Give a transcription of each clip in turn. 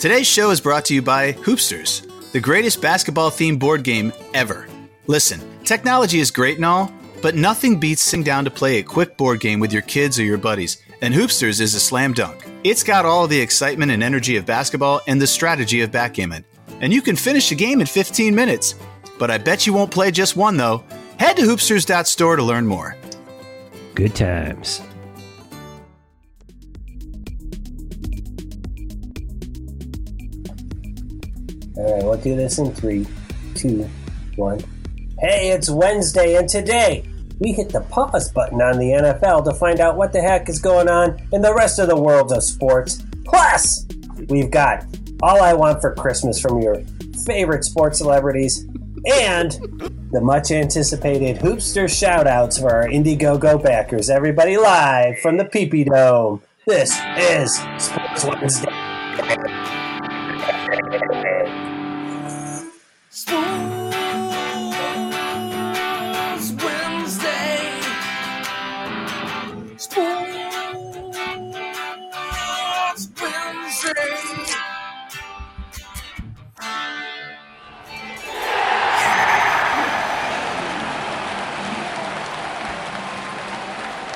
Today's show is brought to you by Hoopsters, the greatest basketball-themed board game ever. Listen, technology is great and all, but nothing beats sitting down to play a quick board game with your kids or your buddies, and Hoopsters is a slam dunk. It's got all the excitement and energy of basketball and the strategy of backgammon, and you can finish a game in 15 minutes. But I bet you won't play just one, though. Head to hoopsters.store to learn more. Good times. All right, we'll do this in 3, 2, 1. Hey, it's Wednesday, and today we hit the pause button on the NFL to find out what the heck is going on in the rest of the world of sports. Plus, we've got All I Want for Christmas from your favorite sports celebrities and the much-anticipated Hoopster shout-outs for our Indiegogo backers. Everybody live from the Peepee Dome. This is Sports Wednesday.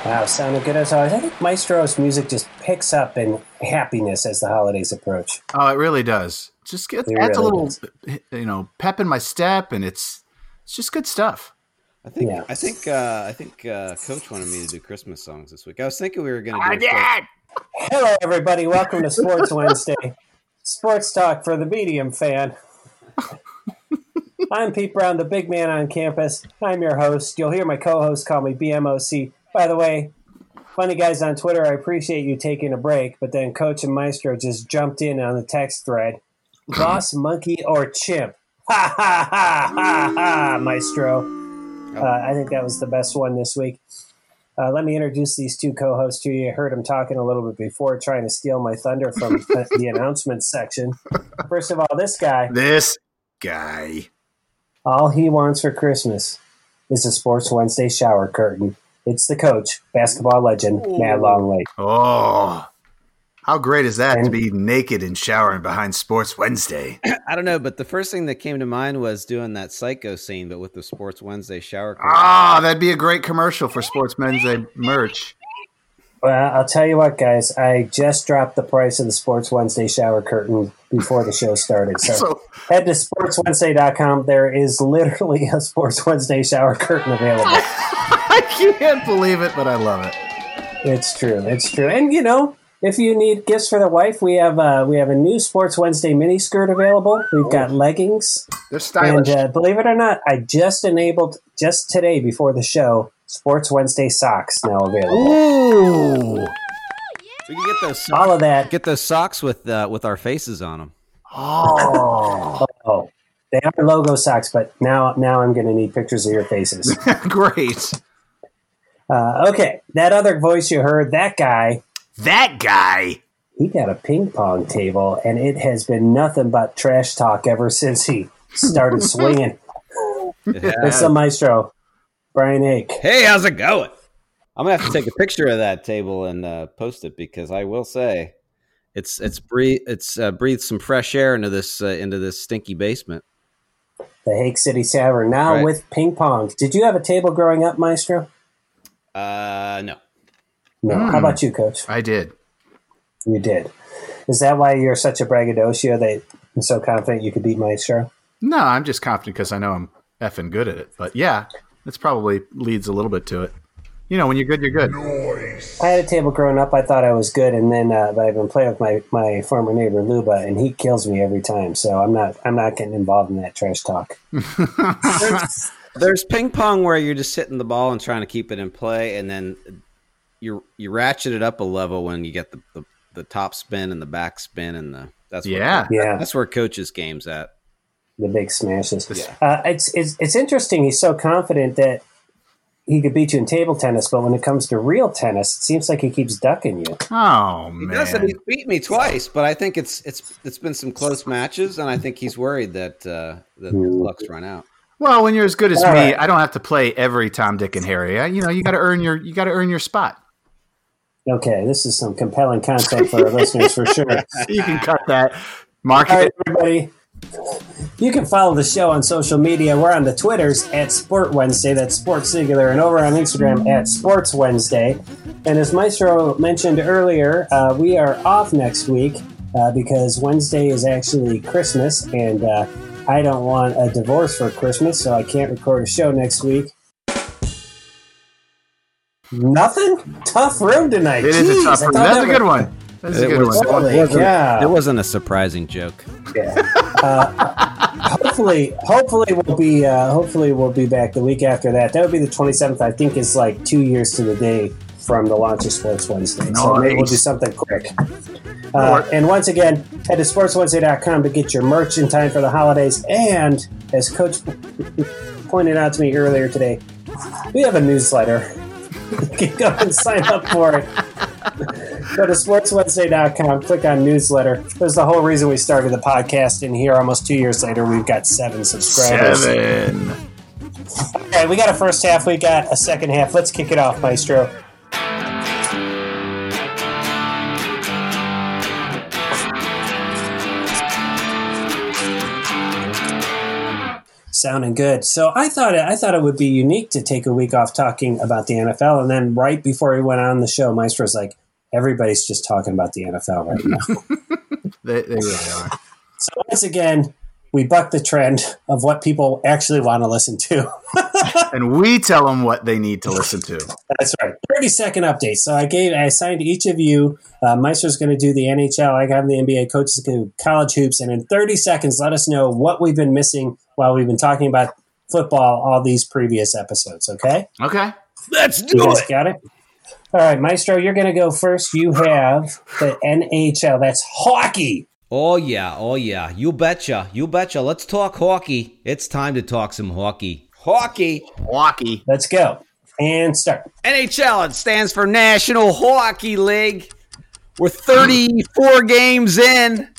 Wow, sounded good as always. I think Maestro's music just picks up in happiness as the holidays approach. Oh, it really does. Just gets adds really a little, pep in my step, and it's just good stuff. I think Coach wanted me to do Christmas songs this week. I was thinking we were going to. Hello, everybody. Welcome to Sports Wednesday, sports talk for the medium fan. I'm Pete Brown, the big man on campus. I'm your host. You'll hear my co-host call me BMOC. By the way, funny guys on Twitter, I appreciate you taking a break, but then Coach and Maestro just jumped in on the text thread. Boss, monkey, or chimp? Ha, ha, ha, ha, ha, Maestro. I think that was the best one this week. Let me introduce these two co-hosts to you. I heard them talking a little bit before, trying to steal my thunder from the announcement section. First of all, this guy. All he wants for Christmas is a Sports Wednesday shower curtain. It's the coach, basketball legend, Matt Longley. Oh, how great is that to be naked and showering behind Sports Wednesday? I don't know, but the first thing that came to mind was doing that Psycho scene, but with the Sports Wednesday shower curtain. Ah, that'd be a great commercial for Sports Wednesday merch. Well, I'll tell you what, guys. I just dropped the price of the Sports Wednesday shower curtain before the show started. So head to sportswednesday.com. There is literally a Sports Wednesday shower curtain available. I can't believe it, but I love it. It's true. And, if you need gifts for the wife, we have a new Sports Wednesday mini skirt available. We've got leggings. They're stylish. And believe it or not, I just enabled, just today before the show, Sports Wednesday socks now available. Ooh. So you can get those socks, all of that. Get those socks with our faces on them. Oh. Oh. They are logo socks, but now I'm going to need pictures of your faces. Great. Okay, that other voice you heard, that guy, he got a ping pong table, and it has been nothing but trash talk ever since he started swinging. Yeah. It's the Maestro, Brian Hake. Hey, how's it going? I'm going to have to take a picture of that table and post it, because I will say it's breathed some fresh air into this stinky basement. The Hake City Tavern, now right, with ping pong. Did you have a table growing up, Maestro? No. How about you, Coach? I did. You did. Is that why you're such a braggadocio that you're so confident you could beat Maestro? No, I'm just confident because I know I'm effing good at it. But yeah, this probably leads a little bit to it. When you're good, you're good. Nice. I had a table growing up. I thought I was good, and then but I've been playing with my former neighbor Luba, and he kills me every time. So I'm not getting involved in that trash talk. There's ping pong where you're just hitting the ball and trying to keep it in play, and then you ratchet it up a level when you get the top spin and the back spin, and that's where Coach's game's at. The big smashes. Yeah. It's interesting. He's so confident that he could beat you in table tennis, but when it comes to real tennis, it seems like he keeps ducking you. Oh, man. He doesn't. He's beat me twice, but I think it's been some close matches, and I think he's worried that his luck's run out. Well, when you're as good as me, I don't have to play every Tom, Dick, and Harry. You got to earn your spot. Okay, this is some compelling content for our listeners for sure. You can cut that. Mark. All right, everybody. You can follow the show on social media. We're on the Twitters at Sport Wednesday, that's Sports Singular, and over on Instagram at Sports Wednesday. And as Maestro mentioned earlier, we are off next week because Wednesday is actually Christmas, and I don't want a divorce for Christmas, so I can't record a show next week. Nothing? Tough room tonight. It is a tough room. That's a good one. That's a good one. It wasn't a surprising joke. Yeah. Hopefully we'll be back the week after that. That would be the 27th. I think it's like 2 years to the day from the launch of Sports Wednesday. Nice. So maybe we'll do something quick. And once again, head to sportswednesday.com to get your merch in time for the holidays. And as Coach pointed out to me earlier today, we have a newsletter. You can go and sign up for it. Go to sportswednesday.com, click on newsletter. There's the whole reason we started the podcast, in here almost 2 years later we've got 7 subscribers. 7. All right, we got a first half, we got a second half. Let's kick it off, Maestro. Sounding good. So I thought it would be unique to take a week off talking about the NFL, and then right before we went on the show, Maestro's like, everybody's just talking about the NFL right now. They really are. So once again, we buck the trend of what people actually want to listen to. And we tell them what they need to listen to. That's right. 30-second update. So I assigned each of you, Maestro's going to do the NHL, I have the NBA, coaches do college hoops, and in 30 seconds, let us know what we've been missing while we've been talking about football all these previous episodes, okay? Okay. Let's do it. You guys got it? All right, Maestro, you're going to go first. You have the NHL. That's hockey. Oh, yeah. You betcha. Let's talk hockey. It's time to talk some hockey. Hockey. Let's go. And start. NHL, it stands for National Hockey League. We're 34 games in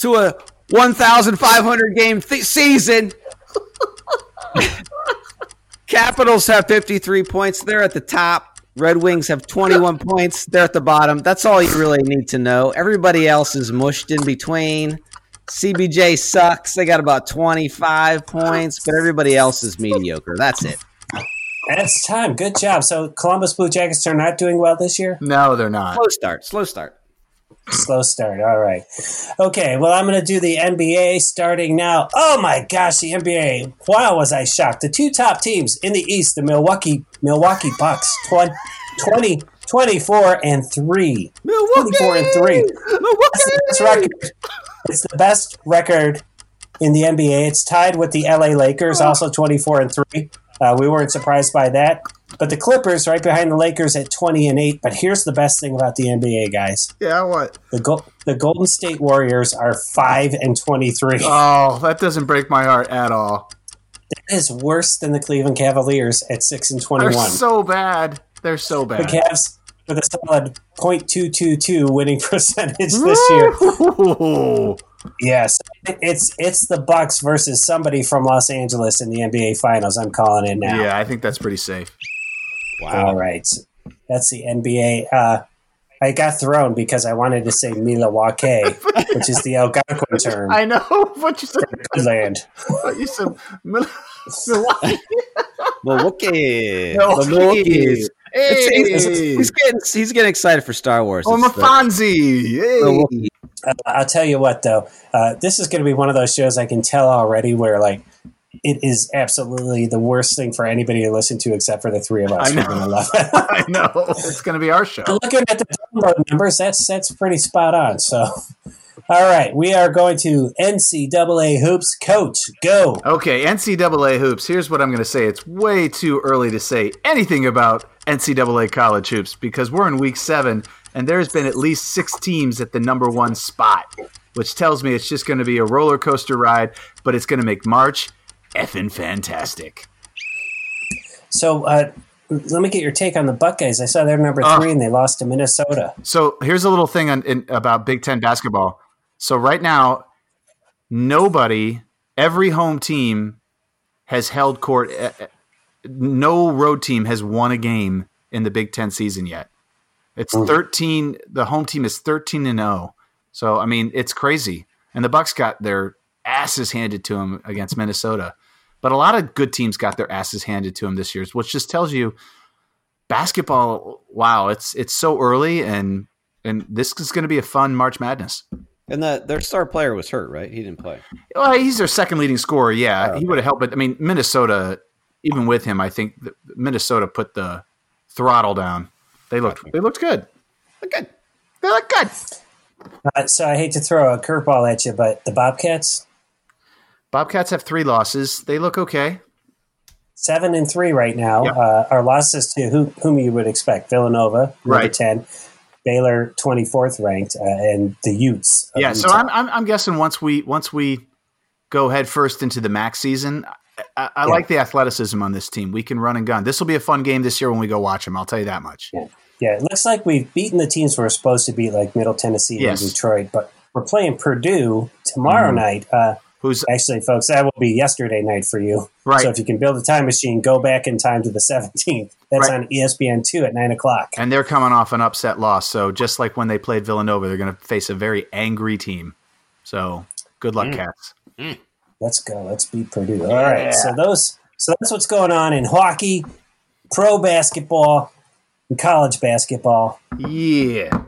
to a 1,500-game season. Capitals have 53 points. They're at the top. Red Wings have 21 points. They're at the bottom. That's all you really need to know. Everybody else is mushed in between. CBJ sucks. They got about 25 points, but everybody else is mediocre. That's it. That's time. Good job. So Columbus Blue Jackets are not doing well this year? No, they're not. Slow start. Slow start. All right. Okay, well, I'm going to do the NBA starting now. Oh, my gosh, the NBA. Wow, was I shocked. The two top teams in the East, the Milwaukee Bucks, 24-3. Milwaukee! 24-3. Milwaukee! It's the best record in the NBA. It's tied with the LA Lakers, also 24-3. We weren't surprised by that. But the Clippers right behind the Lakers at 20-8. But here's the best thing about the NBA, guys. Yeah, what? The Golden State Warriors are 5-23. Oh, that doesn't break my heart at all. That is worse than the Cleveland Cavaliers at 6-21. They're so bad. The Cavs with a solid .222 winning percentage this year. Yes, it's the Bucks versus somebody from Los Angeles in the NBA Finals. I'm calling it now. Yeah, I think that's pretty safe. Wow. All right. That's the NBA. I got thrown because I wanted to say Milwaukee, which is the Algonquin term. I know what you said. Good land. You said Milwaukee. Milwaukee. Hey. He's getting excited for Star Wars. Oh, Mafanzi. Hey. I'll tell you what, though. This is going to be one of those shows I can tell already where, like, it is absolutely the worst thing for anybody to listen to except for the three of us. I know. We're going to love it. I know. It's going to be our show. But looking at the download numbers, that's pretty spot on. So, all right. We are going to NCAA Hoops. Coach, go. Okay, NCAA Hoops. Here's what I'm going to say. It's way too early to say anything about NCAA College Hoops because we're in week 7, and there's been at least 6 teams at the number 1 spot, which tells me it's just going to be a roller coaster ride, but it's going to make March effing fantastic. So let me get your take on the Buckeyes. I saw they're number 3, and they lost to Minnesota. So here's a little thing about Big Ten basketball. So right now, every home team has held court. No road team has won a game in the Big Ten season yet. It's 13. The home team is 13-0. So, I mean, it's crazy. And the Bucs got their asses handed to them against Minnesota. But a lot of good teams got their asses handed to them this year, which just tells you basketball, wow, it's so early, and this is going to be a fun March Madness. And their star player was hurt, right? He didn't play. Well, he's their second leading scorer, yeah. Oh, okay. He would have helped. But, I mean, Minnesota, even with him, I think Minnesota put the throttle down. They looked good. They looked good. So I hate to throw a curveball at you, but the Bobcats have 3 losses. They look okay. 7-3 right now. Yep. Our losses to whom you would expect. Villanova, number 10. Baylor, 24th ranked, and the Utes. Yeah, Utah. So I'm guessing once we go head first into the MAC season, I like the athleticism on this team. We can run and gun. This will be a fun game this year when we go watch them. I'll tell you that much. Yeah, it looks like we've beaten the teams we're supposed to beat, like Middle Tennessee and Detroit, but we're playing Purdue tomorrow night. Who's actually, folks, that will be yesterday night for you. Right. So if you can build a time machine, go back in time to the 17th. That's on ESPN2 at 9 o'clock. And they're coming off an upset loss. So just like when they played Villanova, they're going to face a very angry team. So good luck, Cats. Mm. Let's go. Let's beat Purdue. All right. So that's what's going on in hockey, pro basketball, and college basketball. Yeah.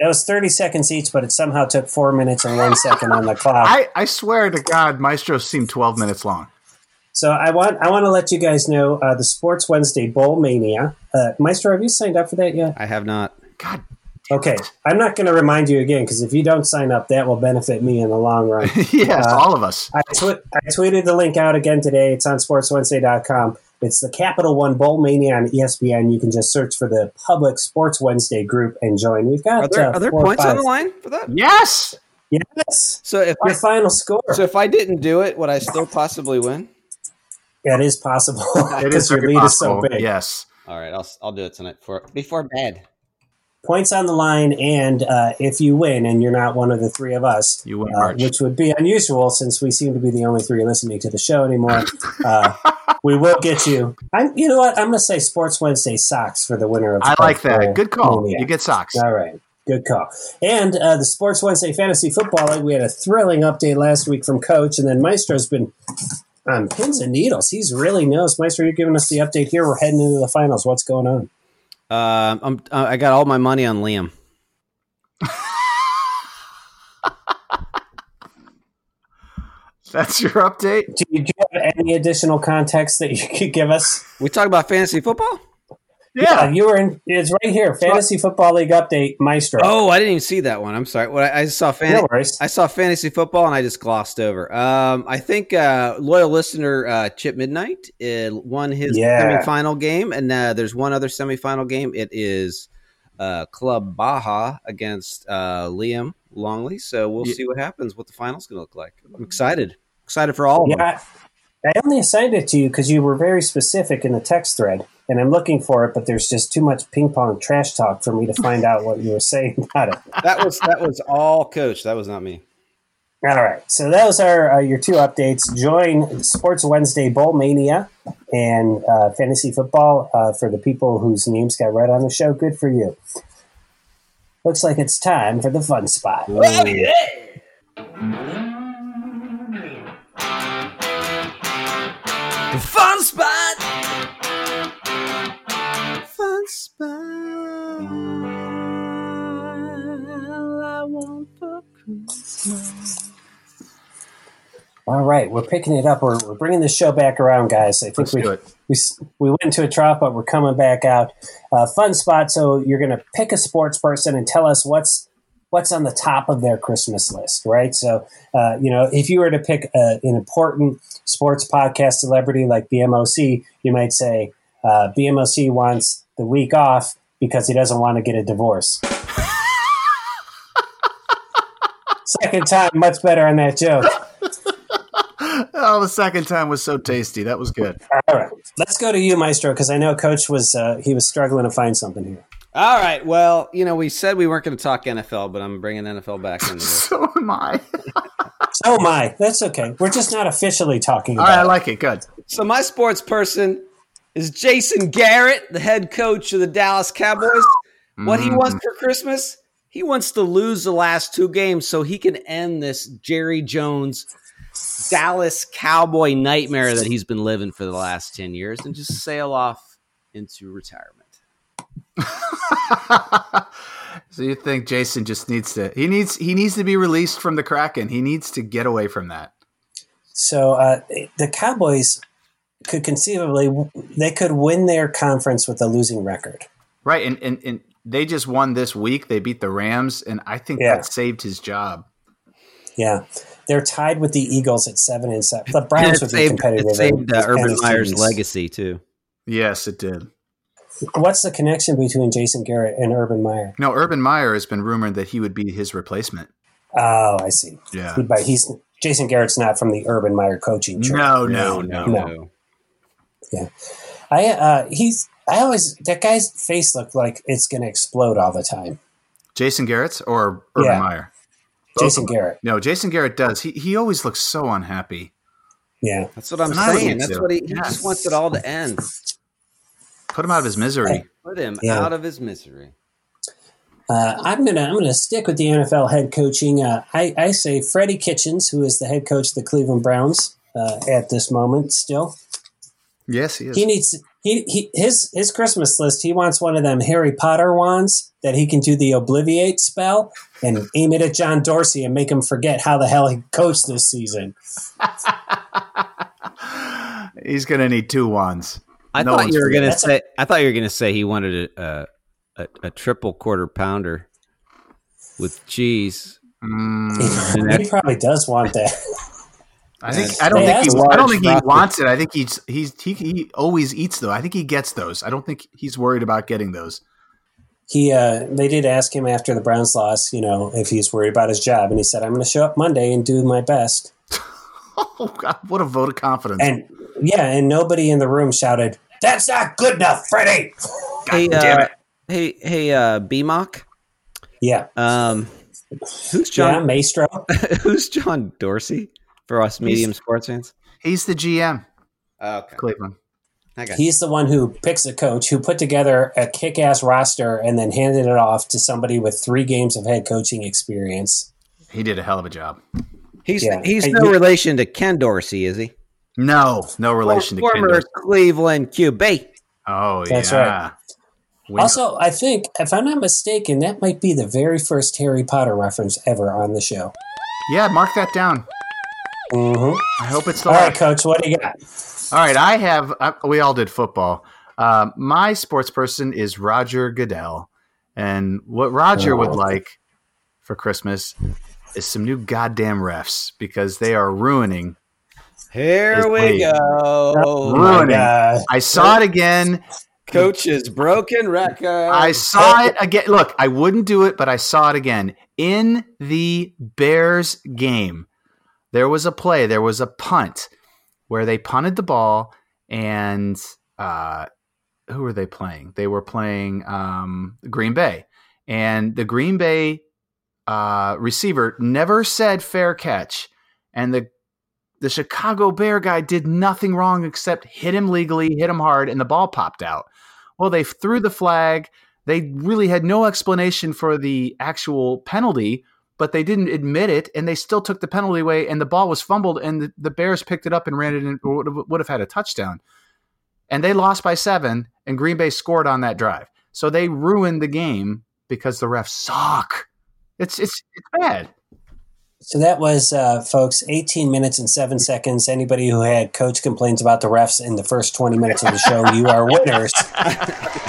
That was 30 seconds each, but it somehow took 4 minutes and 1 second on the clock. I swear to God, Maestro seemed 12 minutes long. So I want to let you guys know the Sports Wednesday Bowl Mania. Maestro, have you signed up for that yet? I have not. God. Okay. I'm not going to remind you again, because if you don't sign up, that will benefit me in the long run. Yes, all of us. I tweeted the link out again today. It's on sportswednesday.com. It's the Capital One Bowl Mania on ESPN. You can just search for the Public Sports Wednesday group and join. We've got are there points on the line for that? Yes. So if my final score. So if I didn't do it, would I still possibly win? That is possible. It is your lead possible. Is so big. Yes. All right, I'll do it tonight before bed. Points on the line, and if you win, and you're not one of the three of us, you win, which would be unusual since we seem to be the only three listening to the show anymore. We will get you. You know what? I'm going to say Sports Wednesday socks for the winner of. I like that. Good call. Mania. You get socks. All right. Good call. And the Sports Wednesday Fantasy Football League. We had a thrilling update last week from Coach, and then Maestro's been on pins and needles. He's really knows. Maestro, you're giving us the update here. We're heading into the finals. What's going on? I got all my money on Liam. That's your update. Do you have any additional context that you could give us? We talk about fantasy football. Yeah, you were in. It's right here. Fantasy Football League update, Maestro. Oh, I didn't even see that one. I'm sorry. What I saw I saw fantasy football and I just glossed over. I think loyal listener Chip Midnight won his semifinal game, and there's one other semifinal game. It is Club Baja against Liam Longley. So we'll see what happens. What the final's going to look like. I'm excited. Excited for all of them. I only assigned it to you because you were very specific in the text thread, and I'm looking for it, but there's just too much ping pong trash talk for me to find out what you were saying about it. That was all Coach. That was not me. All right. So that was your two updates. Join Sports Wednesday Bowl Mania and fantasy football for the people whose names got read on the show. Good for you. Looks like it's time for the fun spot. Oh, yeah. Fun spot. I want for Christmas. All right, we're picking it up. We're bringing the show back around, guys. I think we went into a trough, but we're coming back out. Fun spot. So you're going to pick a sports person and tell us what's on the top of their Christmas list, right? So, if you were to pick an important sports podcast celebrity like BMOC, you might say BMOC wants the week off because he doesn't want to get a divorce. Second time, much better on that joke. Oh, the second time was so tasty. That was good. All right. Let's go to you, Maestro, because I know Coach was struggling to find something here. All right. Well, we said we weren't going to talk NFL, but I'm bringing NFL back into this. So am I. So am I. That's okay. We're just not officially talking about it. All right. I like it. Good. So my sports person is Jason Garrett, the head coach of the Dallas Cowboys. What he wants for Christmas? He wants to lose the last two games so he can end this Jerry Jones Dallas Cowboy nightmare that he's been living for the last 10 years and just sail off into retirement. So you think Jason just needs to he needs to be released from the Kraken. He needs to get away from that. So the Cowboys could conceivably win their conference with a losing record. Right, and they just won this week. They beat the Rams, and I think that saved his job. Yeah. They're tied with the Eagles at 7-7. The Browns would be competitive. It saved Urban Meyer's legacy, too. Yes, it did. What's the connection between Jason Garrett and Urban Meyer? No, Urban Meyer has been rumored that he would be his replacement. Oh, I see. Yeah. He's Jason Garrett's not from the Urban Meyer coaching tree. No. Yeah. That guy's face looked like it's going to explode all the time. Jason Garrett's or Urban Meyer? Jason Garrett. No, Jason Garrett does. He always looks so unhappy. Yeah. That's what I'm saying. That's what he just wants it all to end. Put him out of his misery. Out of his misery. I'm gonna stick with the NFL head coaching. I say Freddie Kitchens, who is the head coach of the Cleveland Browns at this moment still. Yes, he is. He needs his Christmas list. He wants one of them Harry Potter wands that he can do the Obliviate spell and aim it at John Dorsey and make him forget how the hell he coached this season. He's gonna need two wands. I thought you were gonna say he wanted a triple quarter pounder with cheese. He probably does want that. I don't think he wants it. I think he always eats though. I think he gets those. I don't think he's worried about getting those. They did ask him after the Browns loss, if he's worried about his job, and he said, "I'm going to show up Monday and do my best." Oh God! What a vote of confidence! And nobody in the room shouted, "That's not good enough, Freddie!" Damn it! Hey, BMOC. Yeah. Who's John Maestro? Who's John Dorsey for us medium sports fans? He's the GM. Okay. Cleveland. He's the one who picks a coach, who put together a kick-ass roster and then handed it off to somebody with 3 games of head coaching experience. He did a hell of a job. He's no relation to Ken Dorsey, is he? No relation to Ken Dorsey. Former Cleveland QB. Oh, yeah. That's right. Also, I think, if I'm not mistaken, that might be the very first Harry Potter reference ever on the show. Yeah, mark that down. Mm-hmm. I hope it's the right, Coach. What do you got? All right, we all did football. My sports person is Roger Goodell, and what Roger would like for Christmas is some new goddamn refs because they are ruining. Here we go. Ruining. I saw it again. Coach's broken record. I saw it again. Look, I wouldn't do it, but I saw it again in the Bears game. There was a play. There was a punt where they punted the ball, and who were they playing? They were playing Green Bay, and the Green Bay receiver never said fair catch, and the Chicago Bear guy did nothing wrong except hit him legally, hit him hard, and the ball popped out. Well, they threw the flag. They really had no explanation for the actual penalty, but they didn't admit it, and they still took the penalty away, and the ball was fumbled, and the Bears picked it up and ran it in, or would have had a touchdown. And they lost by 7, and Green Bay scored on that drive. So they ruined the game because the refs suck. It's bad. So that was, folks, 18 minutes and 7 seconds. Anybody who had coach complaints about the refs in the first 20 minutes of the show, you are winners.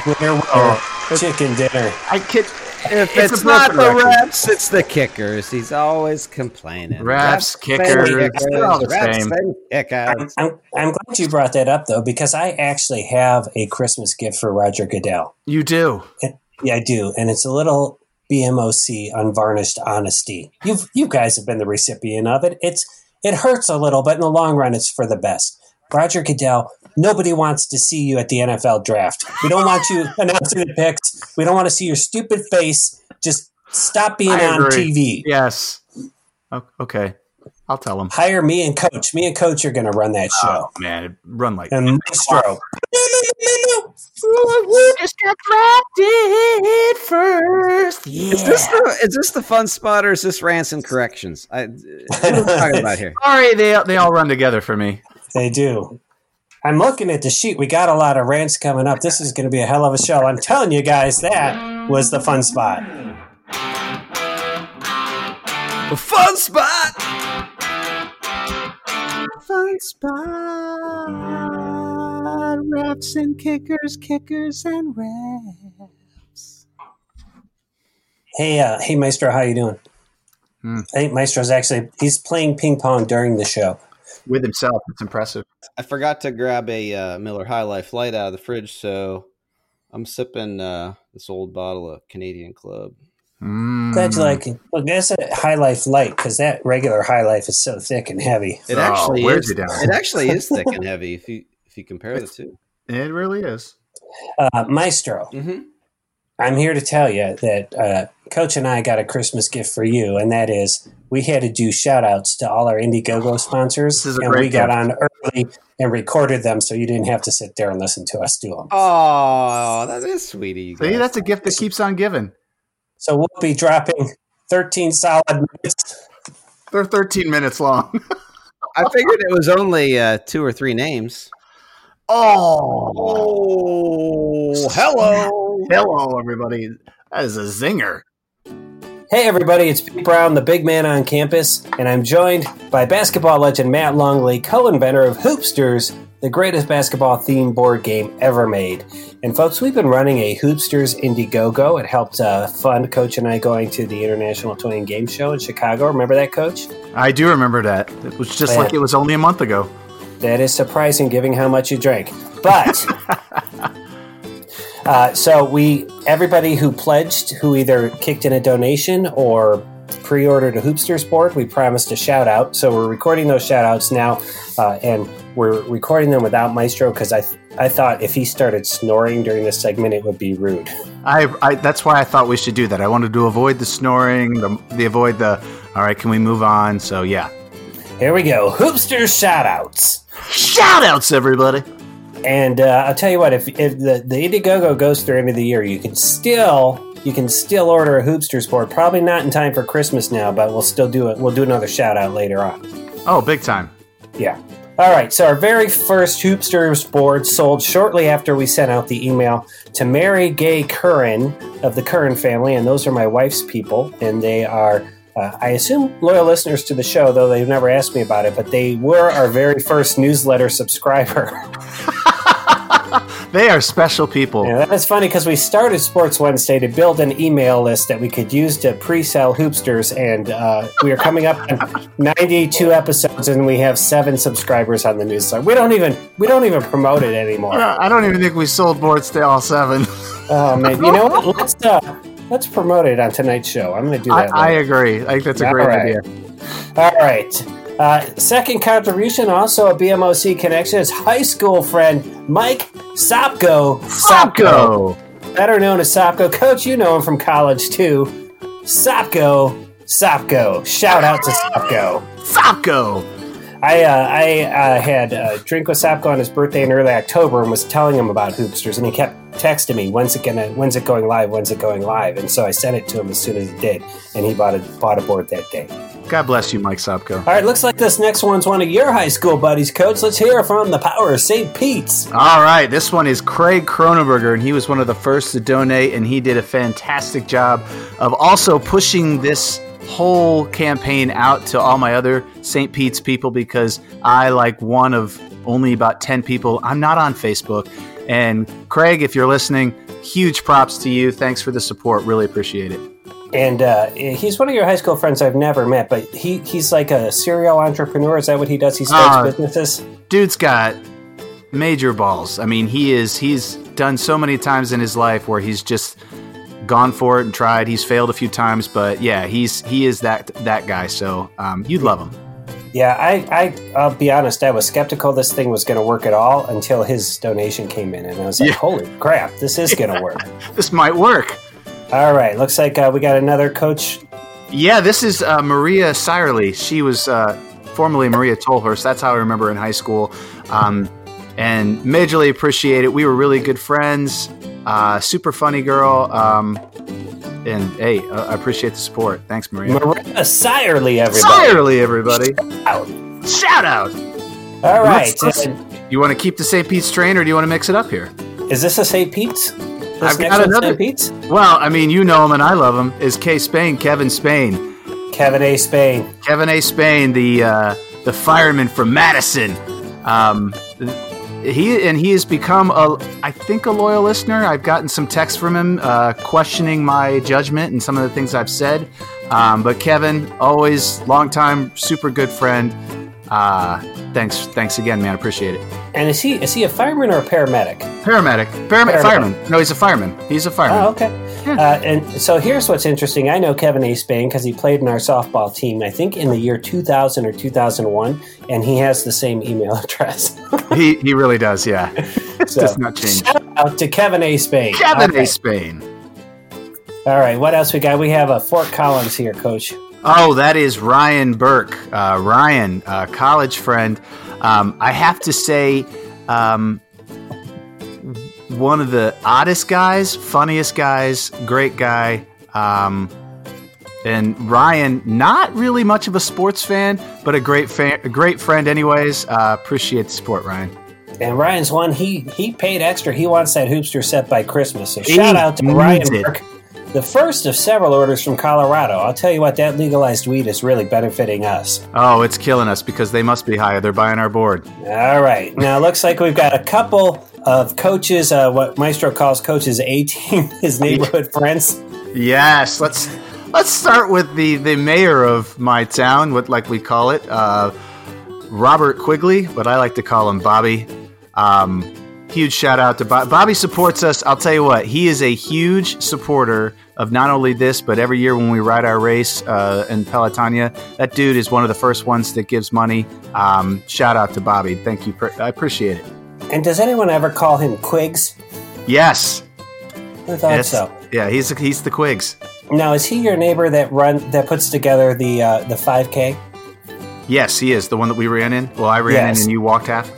Winner, chicken dinner. I kid. If it's not the refs, it's the kickers. He's always complaining. Refs, kickers, they're all the same. I'm glad you brought that up, though, because I actually have a Christmas gift for Roger Goodell. You do? Yeah, I do. And it's a little BMOC, unvarnished honesty. You guys have been the recipient of it. It hurts a little, but in the long run, it's for the best. Roger Goodell, nobody wants to see you at the NFL draft. We don't want you announcing the picks. We don't want to see your stupid face. Just stop being on TV. Yes. Okay. I'll tell him. Hire me and Coach. Me and Coach are going to run that show. Oh, man. Run like that. And Maestro. You just got drafted first. Yeah. Is this the fun spot or is this rants and corrections? What are we talking about here? Sorry, they all run together for me. They do. I'm looking at the sheet. We got a lot of rants coming up. This is going to be a hell of a show. I'm telling you guys, that was the fun spot. The fun spot. Fun spot. Refs and kickers, kickers and refs. Hey, Maestro, how you doing? I think Maestro's he's playing ping pong during the show. With himself. It's impressive. I forgot to grab a Miller High Life Light out of the fridge, so I'm sipping this old bottle of Canadian Club. Glad you like it. Look, that's a High Life Light, because that regular High Life is so thick and heavy. It actually is thick and heavy if you compare the two. It really is. Maestro, I'm here to tell you that Coach and I got a Christmas gift for you, and that is we had to do shout-outs to all our Indiegogo sponsors, and we got on early and recorded them so you didn't have to sit there and listen to us do them. Oh, that is sweet of you guys. See, that's a gift that keeps on giving. So we'll be dropping 13 solid minutes. They're 13 minutes long. I figured it was only two or three names. Oh, hello, everybody. That is a zinger. Hey, everybody, it's Pete Brown, the big man on campus, and I'm joined by basketball legend Matt Longley, co-inventor of Hoopsters, the greatest basketball-themed board game ever made. And, folks, we've been running a Hoopsters Indiegogo. It helped fund Coach and I going to the International Toy and Game Show in Chicago. Remember that, Coach? I do remember that. It was just like it was only a month ago. That is surprising, given how much you drank. But everybody who pledged, who either kicked in a donation or pre-ordered a Hoopsters board, we promised a shout-out. So we're recording those shout-outs now, and we're recording them without Maestro because I thought if he started snoring during this segment, it would be rude. I that's why I thought we should do that. I wanted to avoid the snoring, avoid the, all right, can we move on? So, yeah. Here we go. Hoopsters shout-outs. Shout-outs, everybody. And I'll tell you what, if the Indiegogo goes through end of the year, you can still order a Hoopsters board. Probably not in time for Christmas now, but we'll still do it. We'll do another shout-out later on. Oh, big time. Yeah. All right, so our very first Hoopsters board sold shortly after we sent out the email to Mary Gay Curran of the Curran family, and those are my wife's people, and they are... I assume loyal listeners to the show, though they've never asked me about it, but they were our very first newsletter subscriber. They are special people. Yeah, that was funny because we started Sports Wednesday to build an email list that we could use to pre-sell Hoopsters, and we are coming up on 92 episodes, and we have 7 subscribers on the newsletter. We don't even promote it anymore. I don't even think we sold boards to all 7. Oh man, you know what? Let's promote it on tonight's show. I'm going to do that. I agree. I think that's a great idea. All right. Second contribution, also a BMOC connection, is high school friend Mike Sopko. Sopko! Better known as Sopko. Coach, you know him from college, too. Sopko. Shout out to Sopko. Sopko! I had a drink with Sopko on his birthday in early October and was telling him about Hoopsters, and he kept texting me, when's it going live? And so I sent it to him as soon as it did, and he bought a board that day. God bless you, Mike Sopko. All right, looks like this next one's one of your high school buddies, Coach. Let's hear from the power of St. Pete's. All right, this one is Craig Kronenberger, and he was one of the first to donate, and he did a fantastic job of also pushing this whole campaign out to all my other St. Pete's people, because I, like one of only about 10 people, I'm not on Facebook. And Craig, if you're listening, huge props to you. Thanks for the support. Really appreciate it. And he's one of your high school friends I've never met, but he's like a serial entrepreneur. Is that what he does? He starts businesses? Dude's got major balls. I mean, he's done so many times in his life where he's just gone for it and tried. He's failed a few times, but yeah, he is that guy. So you'd love him. Yeah, I'll be honest, I was skeptical this thing was going to work at all until his donation came in, and I was like, holy crap, this is going to work. This might work. All right, looks like we got another Coach. Yeah, this is Maria Sirely. She was formerly Maria Tolhurst. That's how I remember in high school. and majorly appreciate it. We were really good friends, super funny girl. And hey, I appreciate the support. Thanks, Maria. Sirely, everybody. Sirely, everybody. Shout out. All right. You want to keep the St. Pete's train, or do you want to mix it up here? Is this a St. Pete's? I've got another. St. Pete's? Well, I mean, you know him and I love him. Is Kevin Spain. Kevin A. Spain, the fireman from Madison. He has become I think a loyal listener. I've gotten some texts from him questioning my judgment and some of the things I've said. But Kevin, always longtime, super good friend. Thanks again, man. Appreciate it. And is he a fireman or a paramedic? Paramedic. Fireman. No, he's a fireman. Oh, okay. Yeah. And so here's what's interesting. I know Kevin A. Spain because he played in our softball team, I think in the year 2000 or 2001, and he has the same email address. he really does, yeah. It does not change. Shout out to Kevin A. Spain. Kevin A. Spain. All right, what else we got? We have a Fort Collins here, Coach. Oh, that is Ryan Burke. Ryan, college friend. I have to say, one of the oddest guys, funniest guys, great guy. And Ryan, not really much of a sports fan, but a great friend anyways. Appreciate the support, Ryan. And Ryan's one, he paid extra. He wants that hoopster set by Christmas. So shout out to Ryan Burke. The first of several orders from Colorado. I'll tell you what, that legalized weed is really benefiting us. Oh, it's killing us because they must be higher. They're buying our board. All right. Now, it looks like we've got a couple of coaches, what Maestro calls coaches A team, his neighborhood friends. Yes. Let's start with the mayor of my town, like we call it, Robert Quigley, but I like to call him Bobby. Huge shout out to Bobby. Bobby supports us. I'll tell you what, he is a huge supporter of not only this, but every year when we ride our race in Pelotonia, that dude is one of the first ones that gives money. Shout out to Bobby. Thank you. I appreciate it. And does anyone ever call him Quigs? Yes. I thought so. Yeah, he's the Quigs. Now, is he your neighbor that puts together the 5K? Yes, he is. The one that we ran in? Well, I ran in and you walked half.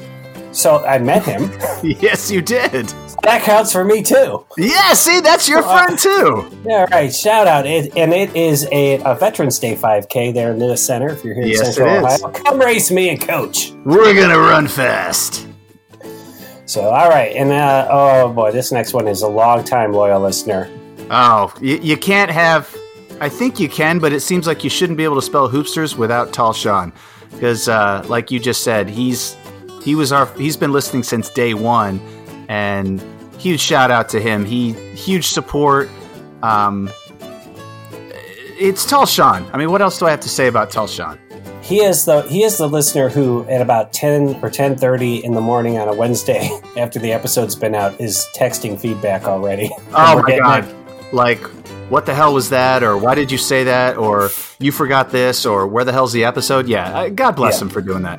So I met him. Yes, you did. That counts for me, too. Yeah, see, that's your friend, too. Yeah, right. Shout out. It is a Veterans Day 5K there in the center if you're here in Central Ohio. Come race me and Coach. We're going to run fast. So, all right. And, oh, boy, this next one is a long-time loyal listener. Oh, you can't have – I think you can, but it seems like you shouldn't be able to spell hoopsters without Tall Sean because, like you just said, he's been listening since day one, and huge shout out to him. Huge support. It's Tall Sean. I mean, what else do I have to say about Tall Sean? He is the listener who at about 10 or 10:30 in the morning on a Wednesday after the episode's been out is texting feedback already. Oh my God! Like, what the hell was that? Or why did you say that? Or you forgot this? Or where the hell's the episode? Yeah, God bless him for doing that.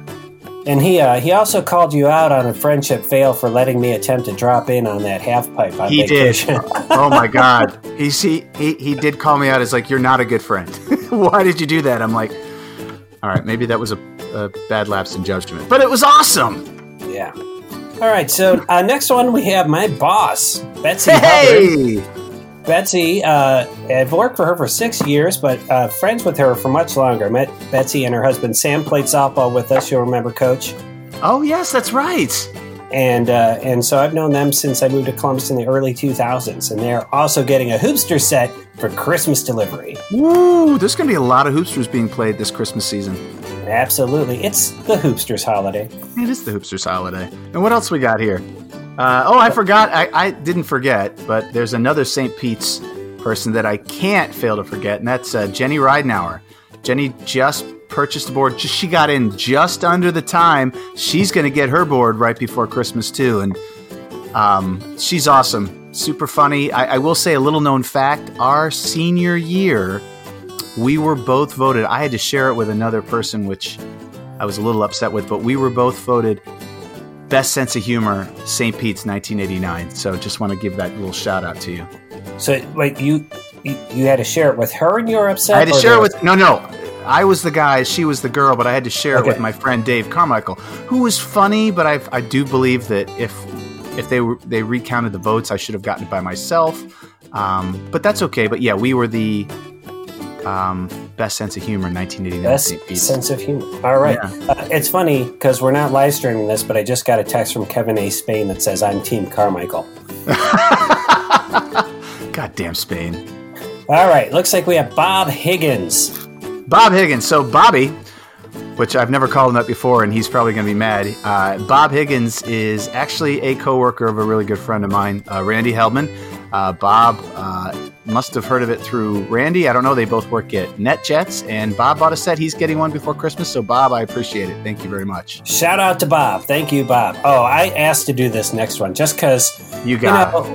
And he also called you out on a friendship fail for letting me attempt to drop in on that half pipe on vacation. He did. Oh, my God. He did call me out. It's like, you're not a good friend. Why did you do that? I'm like, all right, maybe that was a bad lapse in judgment. But it was awesome. Yeah. All right, so next one we have my boss, Betsy Hubbard. Betsy, I've worked for her for 6 years, but friends with her for much longer. Met Betsy and her husband Sam played softball with us. You'll remember, Coach. Oh, yes, that's right. And so I've known them since I moved to Columbus in the early 2000s, and they're also getting a hoopster set for Christmas delivery. Woo! There's going to be a lot of hoopsters being played this Christmas season. Absolutely. It's the hoopsters holiday. It is the hoopsters holiday. And what else we got here? I forgot. I didn't forget, but there's another St. Pete's person that I can't fail to forget, and that's Jenny Ridenauer. Jenny just purchased a board. She got in just under the time. She's going to get her board right before Christmas, too, and she's awesome. Super funny. I will say a little-known fact. Our senior year, we were both voted. I had to share it with another person, which I was a little upset with, but we were both voted Best Sense of Humor, St. Pete's 1989. So just want to give that little shout out to you. So, like, you had to share it with her and you were upset? I had to share it with... No. I was the guy, she was the girl, but I had to share it with my friend Dave Carmichael, who was funny, but I do believe that if they recounted the votes, I should have gotten it by myself. But that's okay. But yeah, we were the best sense of humor in 1989. Best sense of humor. All right. Yeah. It's funny because we're not live streaming this, but I just got a text from Kevin A. Spain that says, "I'm Team Carmichael." Goddamn Spain. All right. Looks like we have Bob Higgins. Bob Higgins. So Bobby, which I've never called him that before, and he's probably going to be mad. Bob Higgins is actually a coworker of a really good friend of mine, Randy Heldman. Bob must have heard of it through Randy. I don't know. They both work at NetJets, and Bob bought a set. He's getting one before Christmas. So, Bob, I appreciate it. Thank you very much. Shout out to Bob. Thank you, Bob. Oh, I asked to do this next one just because,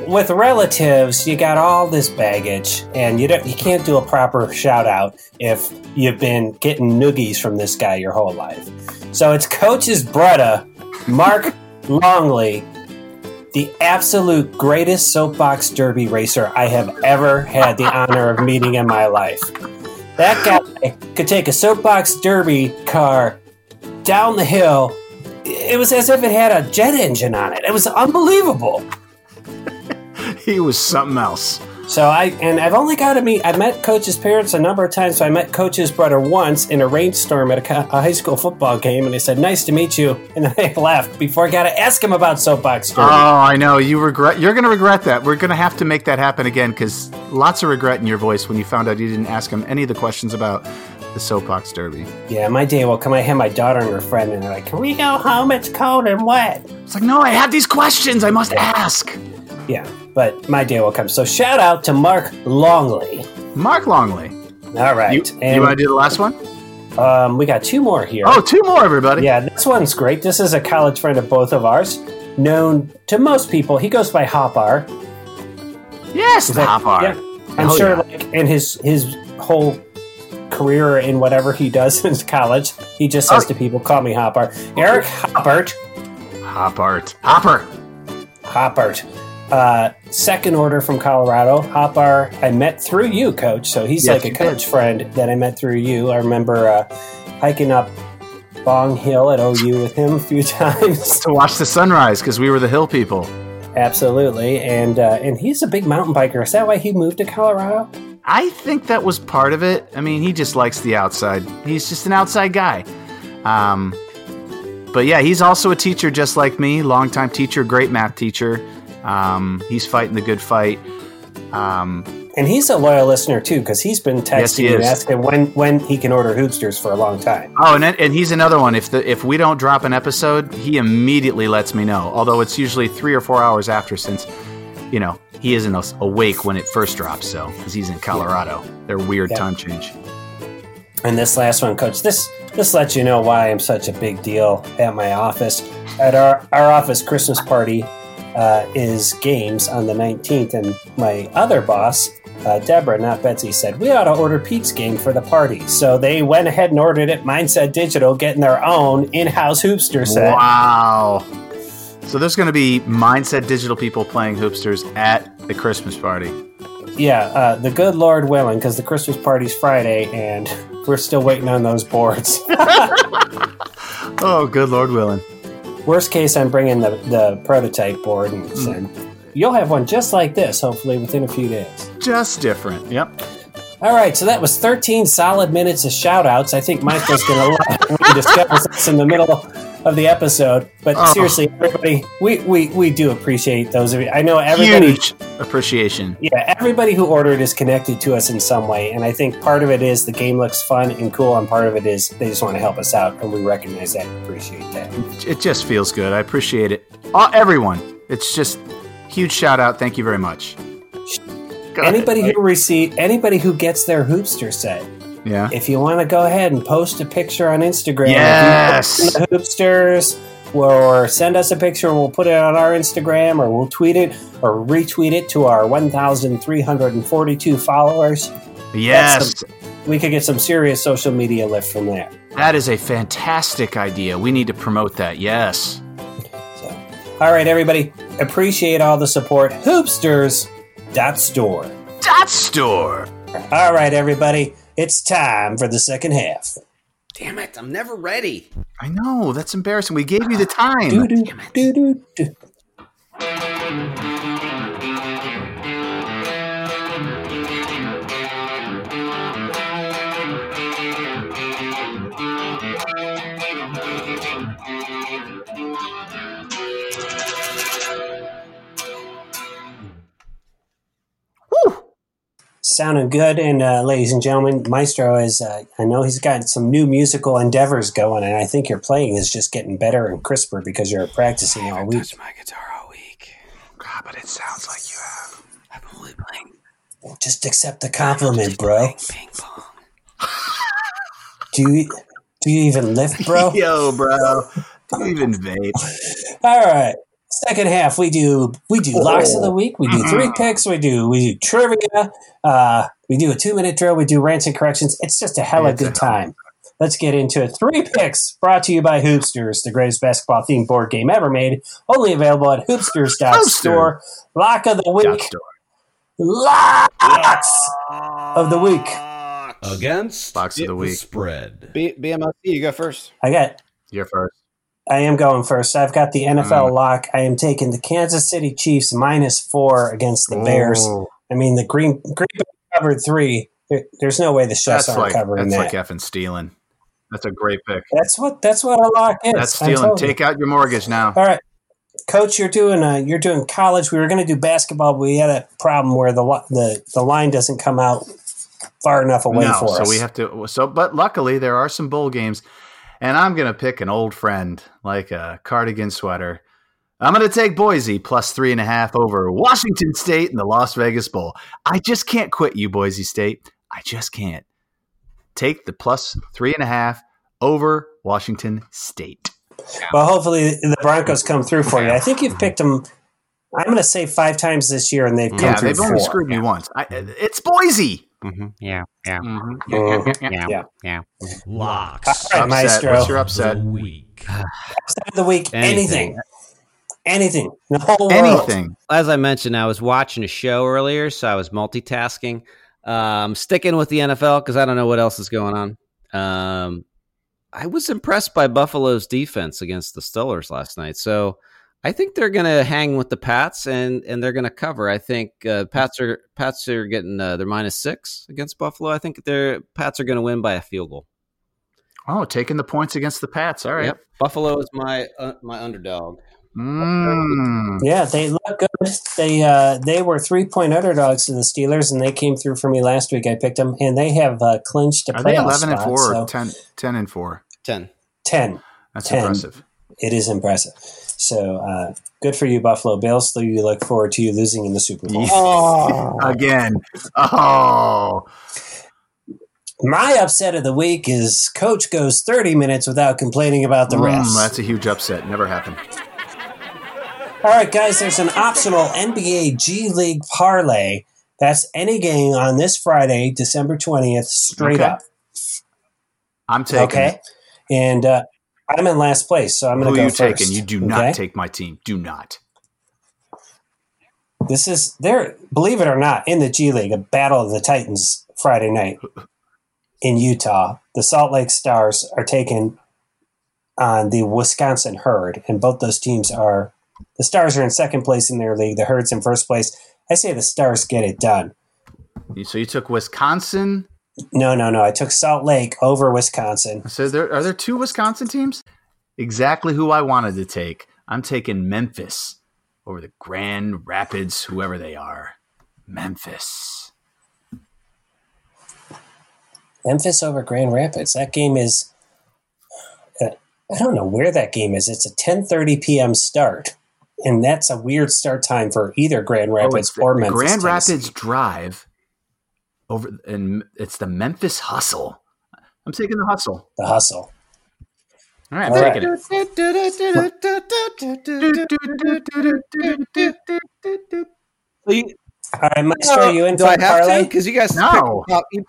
with relatives, you got all this baggage, and you can't do a proper shout out if you've been getting noogies from this guy your whole life. So, it's Coach's Bretta, Mark Longley, the absolute greatest soapbox derby racer I have ever had the honor of meeting in my life. That guy could take a soapbox derby car down the hill. It was as if it had a jet engine on it. It was unbelievable. He was something else. So I met Coach's parents a number of times. So I met Coach's brother once in a rainstorm at a high school football game, and I said, "Nice to meet you," and then I left before I got to ask him about soapbox derby. Oh, I know you're going to regret that. We're going to have to make that happen again because lots of regret in your voice when you found out you didn't ask him any of the questions about the soapbox derby. Yeah, my day will come. I had my daughter and her friend, and they're like, "Can we go home? It's cold and wet." It's like, no, I have these questions. I must ask. Yeah, but my day will come. So shout out to Mark Longley. Mark Longley. All right. You want to do the last one? We got two more here. Oh, two more, everybody. Yeah, this one's great. This is a college friend of both of ours, known to most people. He goes by Hopar. Yes, Hopar. Yeah. In his whole career in whatever he does in college, he just says to people, "Call me Hopar." Eric Hoppart. Hoppart. Hoppart. Second order from Colorado. Hopar, I met through you, Coach. So he's friend that I met through you. I remember hiking up Bong Hill at OU with him a few times to watch the sunrise because we were the hill people. Absolutely, and he's a big mountain biker. Is that why he moved to Colorado? I think that was part of it. I mean, he just likes the outside. He's just an outside guy. But yeah, he's also a teacher, just like me. Longtime teacher, great math teacher. He's fighting the good fight. And he's a loyal listener, too, because he's been texting and asking when he can order Hoopsters for a long time. Oh, and he's another one. If we don't drop an episode, he immediately lets me know, although it's usually 3 or 4 hours after since, he isn't awake when it first drops, so because he's in Colorado. They're weird time change. And this last one, Coach, this lets you know why I'm such a big deal at my office. At our office Christmas party, is games on the 19th, and my other boss, Deborah, not Betsy, said we ought to order Pete's game for the party. So they went ahead and ordered it. Mine said digital, getting their own in-house Hoopster set. Wow. So there's going to be Mindset Digital people playing Hoopsters at the Christmas party. Yeah, the good Lord willing, because the Christmas party's Friday, and we're still waiting on those boards. Oh, good Lord willing. Worst case, I'm bringing the prototype board, and you'll have one just like this, hopefully, within a few days. Just different, yep. All right, so that was 13 solid minutes of shout-outs. I think Michael's going to discover this in the middle of the episode. But seriously, everybody, we do appreciate those of you. I know everybody... Huge appreciation. Yeah, everybody who ordered is connected to us in some way, and I think part of it is the game looks fun and cool, and part of it is they just want to help us out, and we recognize that and appreciate that. It just feels good. I appreciate it. Everyone, it's just huge shout-out. Thank you very much. Anybody who gets their Hoopster set. Yeah. If you want to go ahead and post a picture on Instagram, yes, the Hoopsters, or send us a picture, and we'll put it on our Instagram, or we'll tweet it or retweet it to our 1,342 followers. Yes, we could get some serious social media lift from that. That is a fantastic idea. We need to promote that. Yes. So, all right, everybody, appreciate all the support. Hoopsters.store. All right, everybody. It's time for the second half. Damn it, I'm never ready. I know, that's embarrassing. We gave you the time. Damn it. Sounding good, and ladies and gentlemen, Maestro is, I know he's got some new musical endeavors going, and I think your playing is just getting better and crisper because you're practicing all week. I haven't touched my guitar all week. God, but it sounds like you have. I've been only playing. Just accept the compliment, bro. Ping pong. Do you even lift, bro? Yo, bro. Do you even vape? All right. Second half, we do locks of the week, we do three picks, we do trivia, we do a 2-minute drill, we do rants and corrections. It's just a hella good time. Let's get into it. Three picks brought to you by Hoopsters, the greatest basketball themed board game ever made. Only available at hoopsters.store. Lock of the week. Locks of the week. Against locks of the week spread. BMLC, you go first. I got. You're first. I am going first. I've got the NFL lock. I am taking the Kansas City Chiefs -4 against the Bears. I mean, the Green Bay covered 3. There's no way the Chiefs aren't covering that. That's like effing stealing. That's a great pick. That's what a lock is. That's stealing. Take out your mortgage now. All right, Coach, you're doing college. We were going to do basketball, but we had a problem where the line doesn't come out far enough away for us. So we have to. So, but luckily there are some bowl games. And I'm going to pick an old friend, like a cardigan sweater. I'm going to take Boise +3.5 over Washington State in the Las Vegas Bowl. I just can't quit you, Boise State. I just can't. Take the +3.5 over Washington State. Well, hopefully the Broncos come through for you. I think you've picked them, I'm going to say 5 times this year, and they've come through 4. Yeah, they've only screwed me once. It's Boise. Mm-hmm. Yeah. Locks. All right, Maestro. What's your upset? Upset of the week. Anything. The whole world. Anything. As I mentioned, I was watching a show earlier, so I was multitasking. Sticking with the NFL because I don't know what else is going on. I was impressed by Buffalo's defense against the Steelers last night, so I think they're going to hang with the Pats and they're going to cover. I think Pats are getting they're -6 against Buffalo. I think the Pats are going to win by a field goal. Oh, taking the points against the Pats. All right. Yep. Buffalo is my underdog. Yeah, they look good. They were 3-point underdogs to the Steelers, and they came through for me last week. I picked them, and they have clinched a playoff spot. Are they 11 and 4 or 10 and 4? 10. That's impressive. It is impressive. So good for you, Buffalo Bills. So you look forward to you losing in the Super Bowl. Oh. Again. Oh. My upset of the week is Coach goes 30 minutes without complaining about the refs. That's a huge upset. Never happened. All right, guys, there's an optional NBA G League parlay. That's any game on this Friday, December 20th, straight up. I'm taking it. And I'm in last place, so I'm going to go first. Who are you taking? You do not take my team. Do not. This is, believe it or not, in the G League, a battle of the Titans Friday night in Utah. The Salt Lake Stars are taking on the Wisconsin Herd, and both those teams are – the Stars are in second place in their league. The Herd's in first place. I say the Stars get it done. So you took Wisconsin – No. I took Salt Lake over Wisconsin. So are there two Wisconsin teams? Exactly who I wanted to take. I'm taking Memphis over the Grand Rapids, whoever they are. Memphis over Grand Rapids. That game is I don't know where that game is. It's a 10:30 p.m. start, and that's a weird start time for either Grand Rapids or Memphis. Grand Rapids Drive. Over and it's the Memphis Hustle. I'm taking the Hustle. All right, I'm taking it. All right, Maestro, are you in for parlay? Because you guys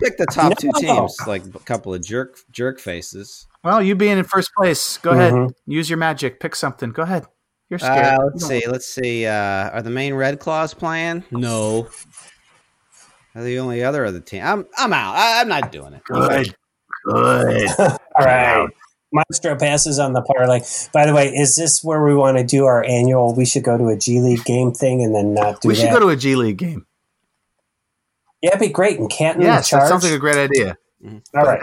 picked the top two teams, like a couple of jerk faces. Well, you being in first place, go ahead. Use your magic. Pick something. Go ahead. You're scared. Let's see. Are the Maine Red Claws playing? No. They're the only other team. I'm out. I'm not doing it. Good. All right. Maestro passes on the parlay. By the way, is this where we want to do our annual? We should go to a G League game thing and then not do that. We should go to a G League game. Yeah, it'd be great. And Canton, yes, that sounds like a great idea. Mm-hmm. All right.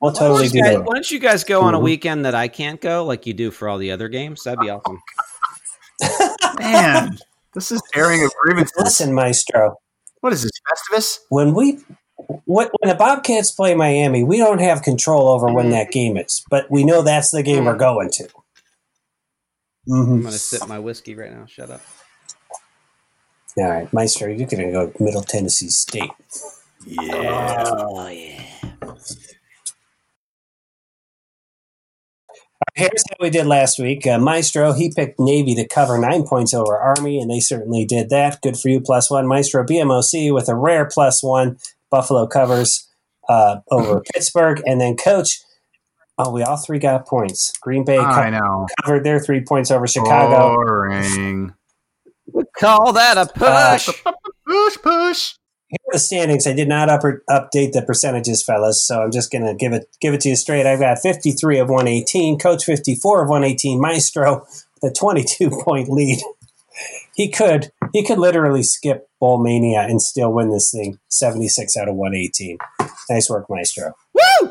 We'll totally do that. Why don't you guys go on a weekend that I can't go, like you do for all the other games? That'd be awesome. Man, this is airing of grievances. Listen, Maestro. What is this, Festivus? When the Bobcats play Miami, we don't have control over when that game is, but we know that's the game we're going to. Mm-hmm. I'm going to sip my whiskey right now. Shut up. All right, Maestro, you're going to go to Middle Tennessee State. Yeah. Oh, yeah. Here's how we did last week. Maestro, he picked Navy to cover 9 points over Army, and they certainly did that. Good for you, +1. Maestro BMOC with a rare +1. Buffalo covers over Pittsburgh. And then Coach, we all three got points. Green Bay covered their 3 points over Chicago. Boring. We call that a push. Push. Here are the standings. I did not update the percentages, fellas, so I'm just going to give it to you straight. I've got 53 of 118, Coach 54 of 118, Maestro with a 22-point lead. He could literally skip Bowl Mania and still win this thing, 76 out of 118. Nice work, Maestro. Woo!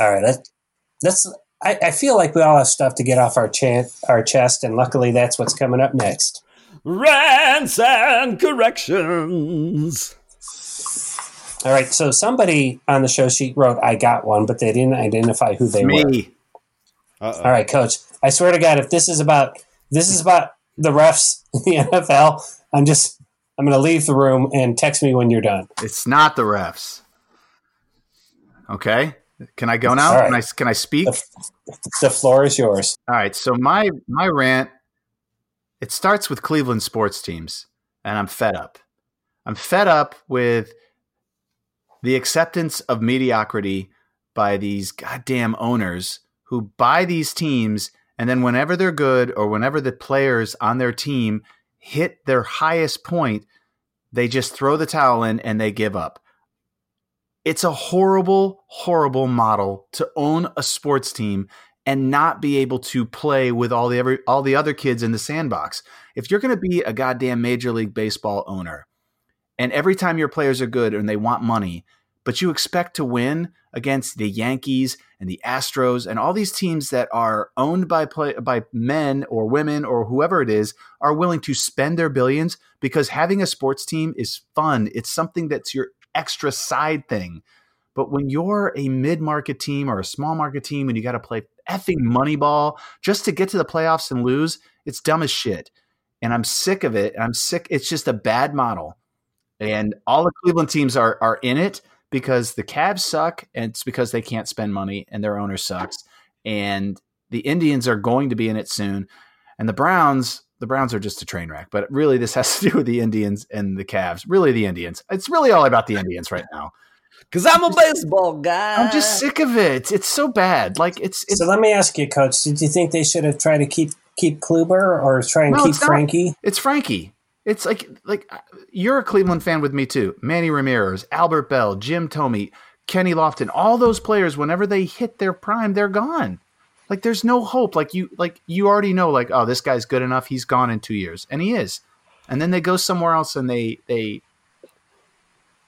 All right, that's. I feel like we all have stuff to get off our chest, and luckily that's what's coming up next. Rants and corrections. All right, so somebody on the show sheet wrote, "I got one," but they didn't identify who they were. Me. Uh-oh. All right, Coach. I swear to God, if this is about the refs in the NFL, I'm going to leave the room and text me when you're done. It's not the refs. Okay, can I go now? Right. Can I speak? The floor is yours. All right. So my rant. It starts with Cleveland sports teams, and I'm fed up. I'm fed up with the acceptance of mediocrity by these goddamn owners who buy these teams, and then whenever they're good or whenever the players on their team hit their highest point, they just throw the towel in and they give up. It's a horrible, horrible model to own a sports team and not be able to play with all the other kids in the sandbox. If you're going to be a goddamn Major League Baseball owner, and every time your players are good and they want money, but you expect to win against the Yankees and the Astros and all these teams that are owned by men or women or whoever it is, are willing to spend their billions because having a sports team is fun. It's something that's your extra side thing. But when you're a mid-market team or a small market team and you got to play effing Moneyball just to get to the playoffs and lose, it's dumb as shit. And I'm sick of it. I'm sick. It's just a bad model. And all the Cleveland teams are in it because the Cavs suck, and it's because they can't spend money and their owner sucks. And the Indians are going to be in it soon. And the Browns are just a train wreck. But really, this has to do with the Indians and the Cavs. Really, the Indians. It's really all about the Indians right now. Because I'm a baseball guy. I'm just sick of it. It's so bad. Like it's. So let me ask you, Coach. Did you think they should have tried to keep Kluber or keep Frankie? It's Frankie. It's like you're a Cleveland fan with me too. Manny Ramirez, Albert Bell, Jim Thome, Kenny Lofton. All those players, whenever they hit their prime, they're gone. Like there's no hope. Like you already know. Like, oh, this guy's good enough. He's gone in 2 years, and he is. And then they go somewhere else, and they.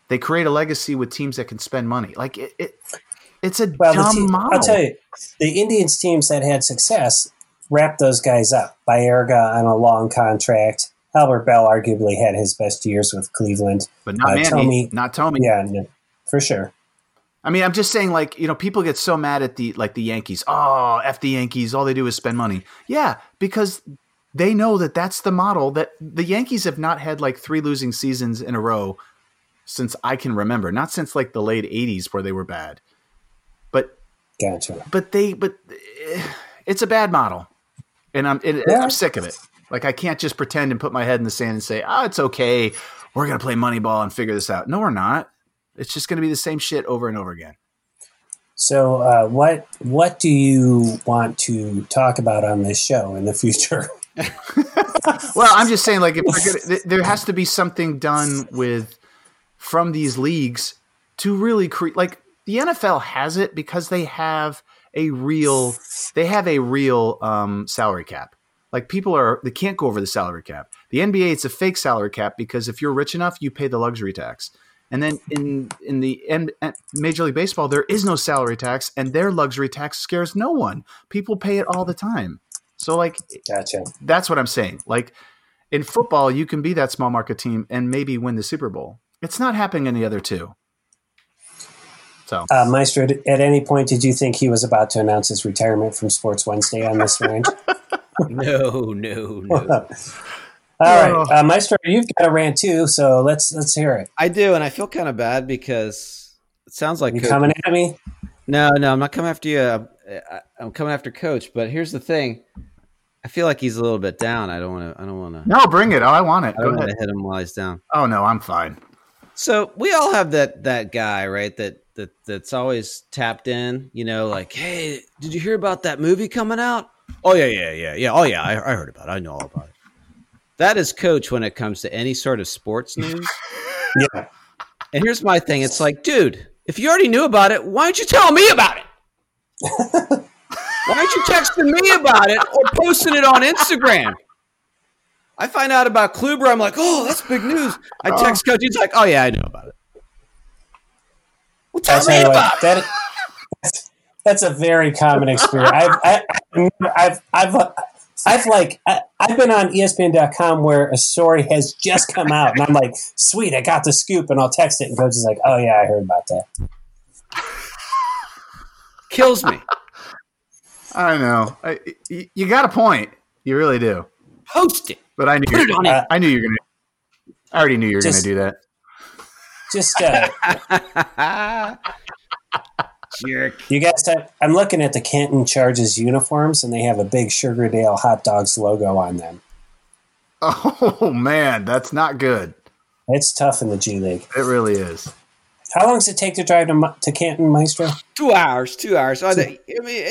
They create a legacy with teams that can spend money. Like it's a dumb model. I'll tell you, the Indians teams that had success wrapped those guys up. Baerga on a long contract. Albert Bell arguably had his best years with Cleveland, but not Manny, not Thome. Yeah, no, for sure. I mean, I'm just saying, like, you know, people get so mad at the Yankees. Oh, F the Yankees! All they do is spend money. Yeah, because they know that that's the model. That the Yankees have not had like 3 losing seasons in a row since I can remember, not since like the late 80s where they were bad, but gotcha. But it's a bad model, and I'm sick of it. Like I can't just pretend and put my head in the sand and say, oh, it's okay. We're going to play Moneyball and figure this out. No, we're not. It's just going to be the same shit over and over again. So what do you want to talk about on this show in the future? Well, I'm just saying, like, if there has to be something done with from these leagues to really create. Like the NFL has it because they have a real salary cap. Like they can't go over the salary cap. The NBA, it's a fake salary cap because if you're rich enough, you pay the luxury tax. And then in the Major League Baseball, there is no salary tax, and their luxury tax scares no one. People pay it all the time. So, like, gotcha. That's what I'm saying. Like, in football, you can be that small market team and maybe win the Super Bowl. It's not happening in the other two. So, Maestro, at any point did you think he was about to announce his retirement from Sports Wednesday on this range? No. All right, Maestro, you've got a rant too, so let's hear it. I do, and I feel kind of bad because it sounds like you coming at me. No, I'm not coming after you. I'm coming after Coach. But here's the thing: I feel like he's a little bit down. I don't want to. No, bring it. Oh, I want it. I don't want to hit him while he's down. Oh no, I'm fine. So we all have that guy, right? That's always tapped in. You know, like, hey, did you hear about that movie coming out? Oh yeah. Oh yeah, I heard about it. I know all about it. That is Coach when it comes to any sort of sports news. Yeah. And here's my thing. It's like, dude, if you already knew about it, why aren't you telling me about it? Why aren't you texting me about it or posting it on Instagram? I find out about Kluber. I'm like, oh, that's big news. I text Coach. He's like, oh, yeah, I know about it. Well, tell me about it. That's a very common experience. I've been on ESPN.com where a story has just come out, and I'm like, sweet, I got the scoop, and I'll text it, and Coach is like, oh, yeah, I heard about that. Kills me. I know. You got a point. You really do. Post it. But I knew you were going to – I already knew you were going to do that. Just Jerk. You guys, I'm looking at the Canton Charges uniforms, and they have a big Sugardale Hot Dogs logo on them. Oh, man, that's not good. It's tough in the G League. It really is. How long does it take to drive to Canton, Maestro? 2 hours. 2 hours. An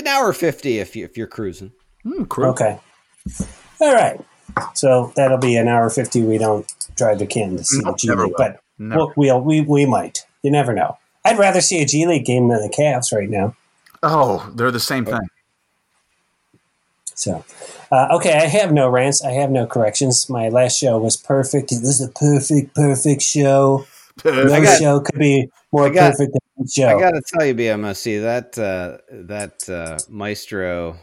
hour 50 if you're cruising. Okay. All right. So that'll be an hour 50. We don't drive to Canton to see the G League, but we might. You never know. I'd rather see a G League game than the Cavs right now. Oh, they're the same thing. So, okay, I have no rants. I have no corrections. My last show was perfect. This is a perfect show. Show could be more perfect than the show. I got to tell you, BMOC, that Maestro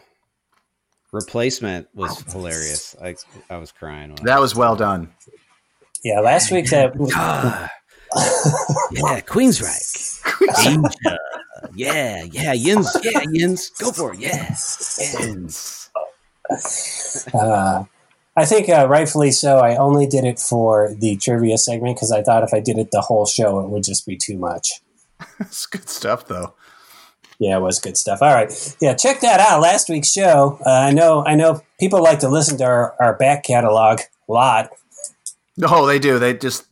replacement was hilarious. I was crying. That was well done. Yeah, last week's that. Yeah, Queensryche. Danger. Yeah, Yins. Yeah, Yins. Go for it. Yeah, Yins. I think rightfully so. I only did it for the trivia segment because I thought if I did it the whole show, it would just be too much. It's good stuff, though. Yeah, it was good stuff. All right. Yeah, check that out. Last week's show. I know people like to listen to our back catalog a lot. No, they do. They just...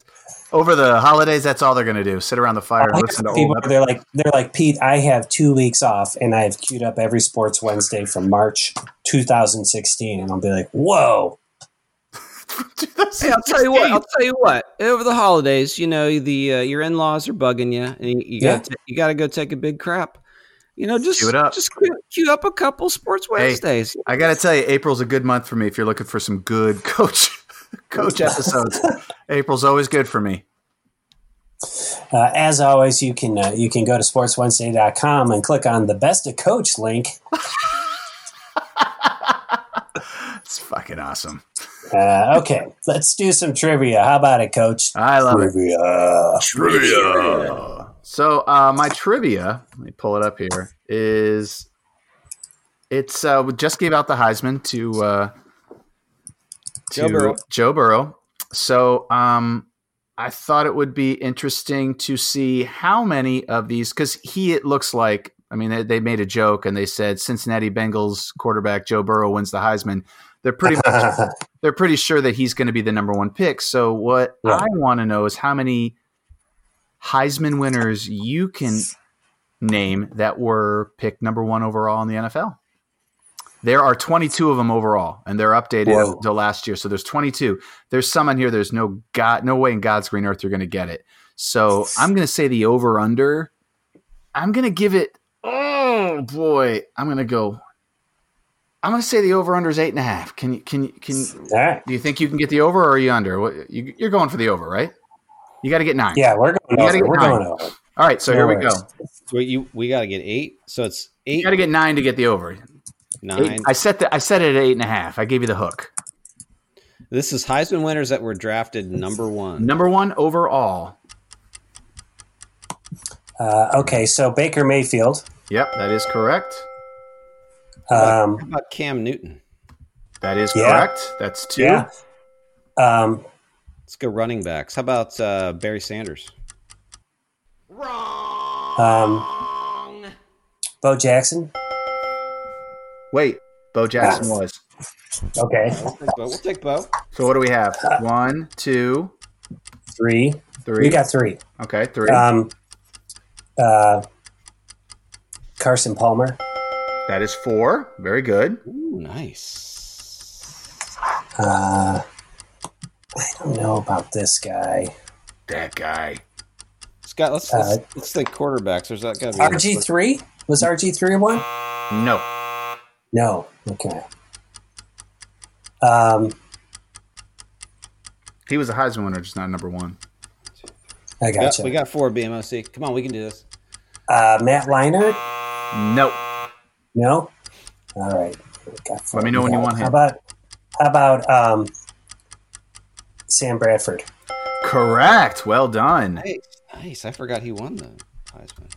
Over the holidays, that's all they're going to do. Sit around the fire and listen to people. They're like, Pete, I have 2 weeks off, and I have queued up every Sports Wednesday from March 2016. And I'll be like, whoa. Hey, I'll tell you what. Over the holidays, you know, your in-laws are bugging you, and you got to go take a big crap. You know, just queue up a couple Sports Wednesdays. Hey, I got to tell you, April's a good month for me if you're looking for some good Coach episodes. April's always good for me. As always, you can go to sportswednesday.com and click on the Best of Coach link. It's fucking awesome. Okay, let's do some trivia. How about it, Coach? I love it. Trivia. So my trivia, let me pull it up here, is we just gave out the Heisman to Joe Burrow. So I thought it would be interesting to see how many of these, because it looks like, I mean, they made a joke and they said Cincinnati Bengals quarterback Joe Burrow wins the Heisman. They're pretty sure that he's going to be the number one pick. So what I want to know is how many Heisman winners you can name that were picked number one overall in the NFL. There are 22 of them overall, and they're updated up to last year. So there's 22. There's some on here. There's no way in God's green earth you're going to get it. So I'm going to say the over-under. I'm going to give it – oh, boy. I'm going to say the over-under is 8.5. Can you do you think you can get the over, or are you under? You're going for the over, right? You got to get 9. Yeah, we're going over. All right, so here we go. Wait, we got to get 8. So it's 8. You got to get 9 to get the over. 9. I set it at 8.5. I gave you the hook. This is Heisman winners that were drafted number 1. Number 1 overall. Okay, so Baker Mayfield. Yep, that is correct. How about Cam Newton? That is correct. That's 2. Yeah. Let's go running backs. How about Barry Sanders? Wrong. Bo Jackson. Wait, Bo Jackson was. Okay. We'll take Bo. So what do we have? 1, 2, 3. We got 3. Okay, 3. Carson Palmer. That is 4. Very good. Ooh, nice. I don't know about this guy. That guy. Scott, let's think quarterbacks. There's that guy. RG3? Was RG3 one? No. Okay. He was a Heisman winner, just not number 1. I gotcha. We got 4, BMOC. Come on, we can do this. Matt Leinart? No? All right. Let me know when you want him. How about Sam Bradford? Correct. Well done. Nice. I forgot he won the Heisman.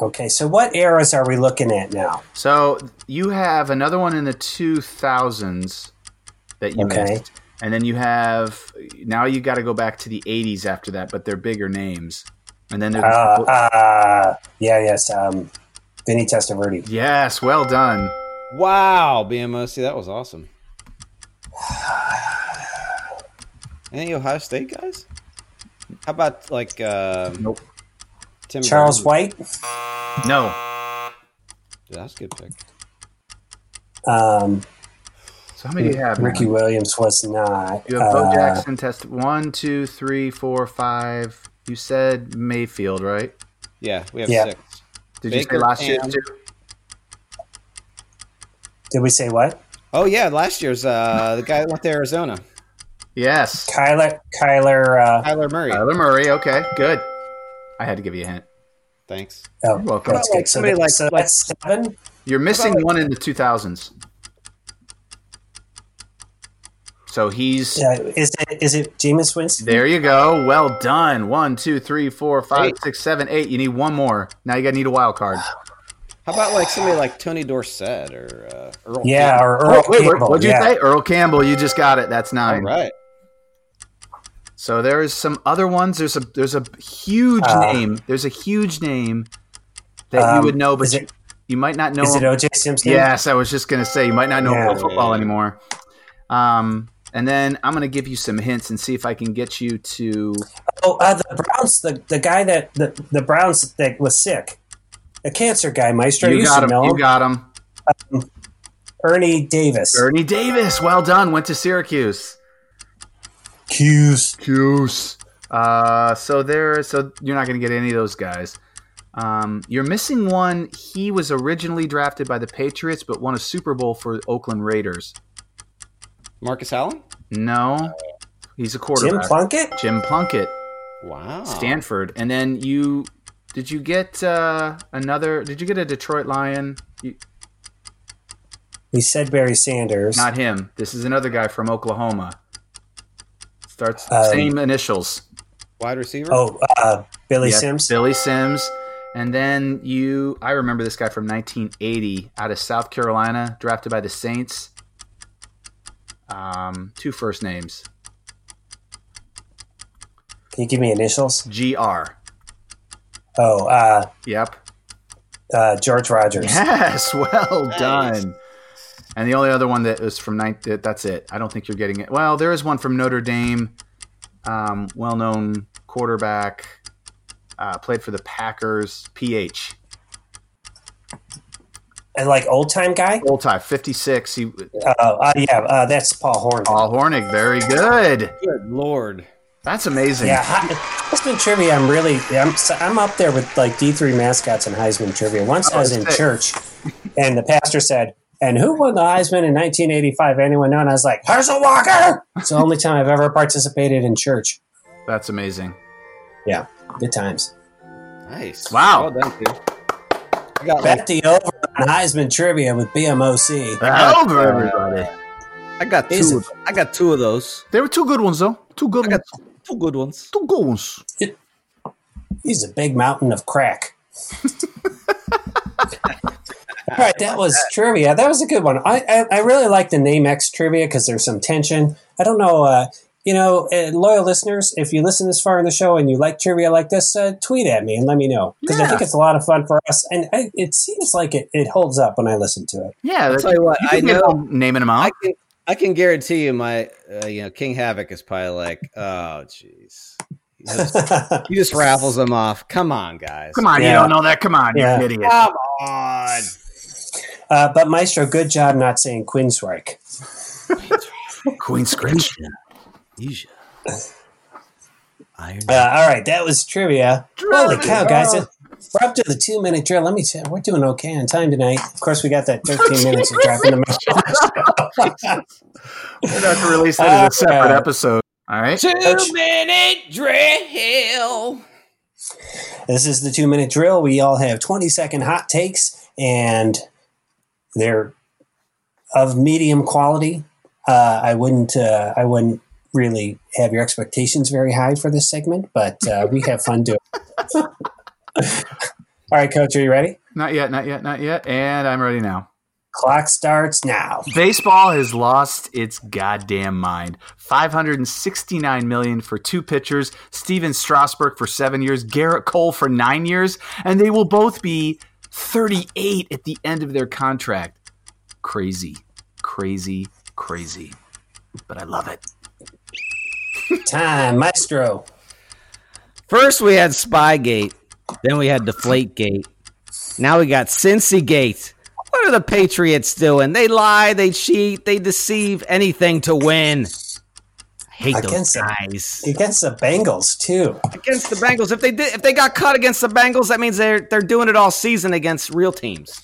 Okay. So what eras are we looking at now? So you have another one in the 2000s that you missed. And then you have – now you got to go back to the 80s after that, but they're bigger names. And then there's Vinny Testaverde. Yes. Well done. Wow, BMOC. That was awesome. Any Ohio State guys? How about like nope. Tim Charles Brown? White? No. Dude, that's a good pick. So how many do you have? Ricky now? Williams was not. You have Bo Jackson test 1, 2, 3, 4, 5. You said Mayfield, right? Yeah, we have 6. Did Baker you say last year too? Did we say what? Oh yeah, last year's the guy that went to Arizona. Yes. Kyler Murray. Kyler Murray, okay, good. I had to give you a hint. Thanks. Oh, you're welcome. That's good. So that's 7? You're missing one in the 2000s. So he's... Is it Jameis Winston? There you go. Well done. 1, 2, 3, 4, 5, 6, 7, 8. You need one more. Now you got to need a wild card. How about like somebody like Tony Dorsett or Earl Campbell? Campbell. What'd you say? Earl Campbell. You just got it. That's 9. All right. So there is some other ones. There's a huge name. There's a huge name that you would know, but you might not know. Is it O.J. Simpson? Yes, I was just going to say you might not know football anymore. And then I'm going to give you some hints and see if I can get you to. Oh, the Browns, the guy that the Browns that was sick, the cancer guy, Maestro. You got him. Ernie Davis. Well done. Went to Syracuse. Cuse. So you're not going to get any of those guys. You're missing one. He was originally drafted by the Patriots, but won a Super Bowl for Oakland Raiders. Marcus Allen? No. He's a quarterback. Jim Plunkett. Wow. Stanford. And then did you get a Detroit Lion? We said Barry Sanders. Not him. This is another guy from Oklahoma. Starts same initials. Wide receiver? Oh, Sims. Billy Sims. And then I remember this guy from 1980 out of South Carolina, drafted by the Saints. 2 first names. Can you give me initials? G.R. Oh, yep. George Rogers. Yes, well done. And the only other one that was from ninth, that's it. I don't think you're getting it. Well, there is one from Notre Dame, well-known quarterback, played for the Packers, PH. Like old time guy? Old time, 56. That's Paul Hornig. Paul Hornig, very good. Good Lord. That's amazing. Yeah, Heisman trivia. I'm up there with like D3 mascots and Heisman trivia. Once I was in church, and the pastor said, "And who won the Heisman in 1985? Anyone know?" And I was like, "Herschel Walker." It's the only time I've ever participated in church. That's amazing. Yeah, good times. Nice. Wow. Well done, dude. Back to you over on Heisman trivia with BMOC. Over everybody. I got two of those. There were two good ones though. Two good ones. He's a big mountain of crack. All right, that was trivia. That was a good one. I really like the name X trivia because there's some tension. I don't know. Loyal listeners, if you listen this far in the show and you like trivia like this, tweet at me and let me know because I think it's a lot of fun for us. And it seems like it holds up when I listen to it. Yeah, I'll tell you what. I know naming them out. I can guarantee you, my King Havoc is probably like, oh, jeez. He just raffles them off. Come on, guys. Come on, you don't know that. Come on, you're an idiot. Come on. But Maestro, good job not saying Queensryche. Queensryche. All right, that was trivia. Holy cow, guys! We're up to the 2-minute drill. Let me tell you, we're doing okay on time tonight. Of course, we got that 13 minutes of dropping the mic. We're going to release that as a separate episode. All right, 2-minute drill. This is the 2-minute drill. We all have 20-second hot takes, and they're of medium quality. I wouldn't really have your expectations very high for this segment, but we have fun doing it. All right, Coach, are you ready? Not yet. And I'm ready now. Clock starts now. Baseball has lost its goddamn mind. $569 million for two pitchers, Steven Strasburg for 7 years, Garrett Cole for 9 years, and they will both be 38 at the end of their contract. Crazy. But I love it. Time, Maestro. First, we had Spygate. Then we had Deflategate. Now we got Cincygate. What are the Patriots doing? They lie, they cheat, they deceive, anything to win. I hate those guys. Against the Bengals too. Against the Bengals. If they got cut against the Bengals, that means they're doing it all season against real teams.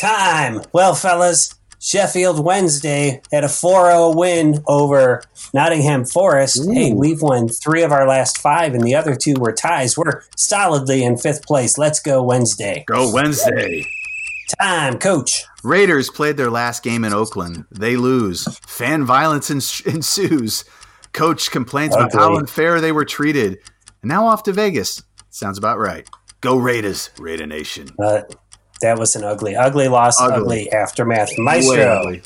Time. Well, fellas. Sheffield Wednesday had a 4-0 win over Nottingham Forest. Ooh. Hey, we've won 3 of our last 5, and the other 2 were ties. We're solidly in 5th place. Let's go Wednesday. Go Wednesday. Time, Coach. Raiders played their last game in Oakland. They lose. Fan violence ensues. Coach complains about how unfair they were treated. And now off to Vegas. Sounds about right. Go Raiders. Raider Nation. That was an ugly loss, ugly aftermath. Maestro.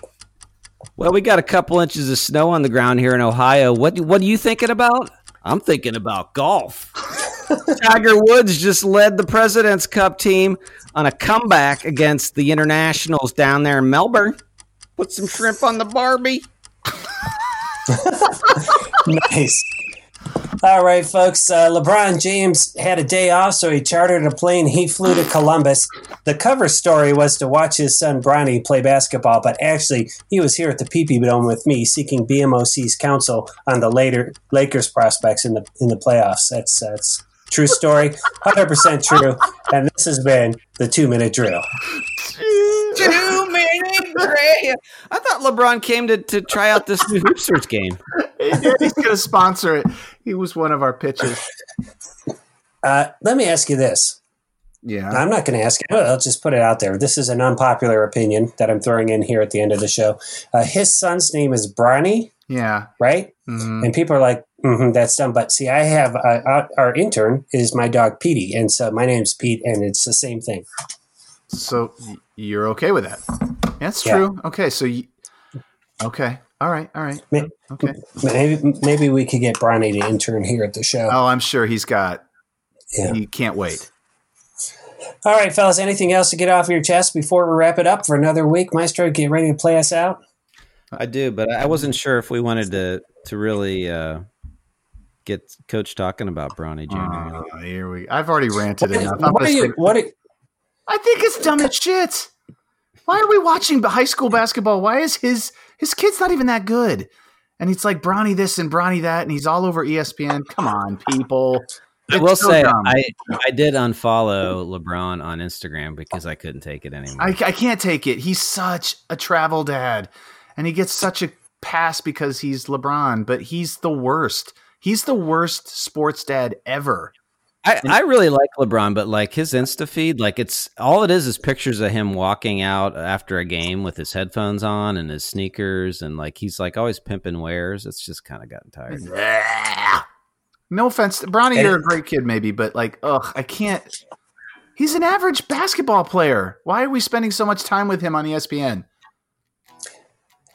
Well, we got a couple inches of snow on the ground here in Ohio. What are you thinking about? I'm thinking about golf. Tiger Woods just led the President's Cup team on a comeback against the Internationals down there in Melbourne. Put some shrimp on the Barbie. Nice. All right, folks. LeBron James had a day off, so he chartered a plane. He flew to Columbus. The cover story was to watch his son, Bronny, play basketball, but actually he was here at the PP Dome with me seeking BMOC's counsel on the later Lakers prospects in the playoffs. That's true story, 100% true, and this has been the 2-minute drill. 2-minute drill. I thought LeBron came to try out this new Hoopsters game. He's going to sponsor it. He was one of our pitchers. Let me ask you this. Yeah, I'm not going to ask you. I'll just put it out there. This is an unpopular opinion that I'm throwing in here at the end of the show. His son's name is Bronny. Yeah. Right? Mm-hmm. And people are like, mm-hmm, that's dumb. But see, I have our intern is my dog, Petey. And so my name's Pete, and it's the same thing. So you're okay with that? That's true. Okay. So okay. All right. Okay. Maybe we could get Bronny to intern here at the show. Oh, I'm sure he's got. Yeah. He can't wait. All right, fellas. Anything else to get off your chest before we wrap it up for another week? Maestro, get ready to play us out. I do, but I wasn't sure if we wanted to really get Coach talking about Bronny Jr. I've already ranted enough. What are you? I think it's dumb as shit. Why are we watching high school basketball? Why is his kid's not even that good? And it's like Bronny this and Bronny that, and he's all over ESPN. Come on, people. It's I will so say dumb. I did unfollow LeBron on Instagram because I couldn't take it anymore. I can't take it. He's such a travel dad, and he gets such a pass because he's LeBron, but he's the worst. He's the worst sports dad ever. I really like LeBron, but like his Insta feed, like it's all it is pictures of him walking out after a game with his headphones on and his sneakers, and like he's like always pimping wares. It's just kind of gotten tired. Yeah. No offense, Bronny, you're a great kid, maybe, but like, ugh, I can't. He's an average basketball player. Why are we spending so much time with him on ESPN?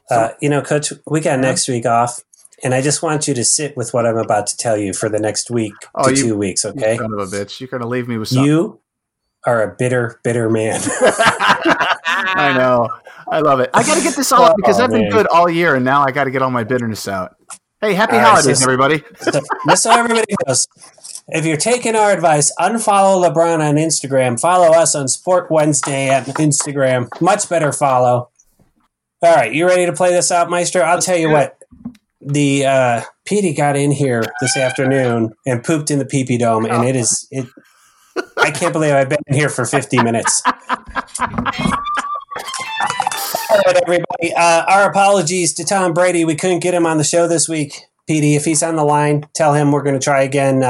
Coach, we got next week off. And I just want you to sit with what I'm about to tell you for the next week to 2 weeks, okay? You son of a bitch. You're going to leave me with something. You are a bitter, bitter man. I know. I love it. I got to get this all out because I've been good all year, and now I got to get all my bitterness out. Hey, happy holidays, everybody. So everybody knows. If you're taking our advice, unfollow LeBron on Instagram. Follow us on Sport Wednesday on Instagram. Much better follow. All right, you ready to play this out, Maestro? I'll tell you what. The Petey got in here this afternoon and pooped in the pee-pee dome, and it is. I can't believe I've been in here for 50 minutes. All right, everybody. Our apologies to Tom Brady. We couldn't get him on the show this week. Petey, if he's on the line, tell him we're going to try again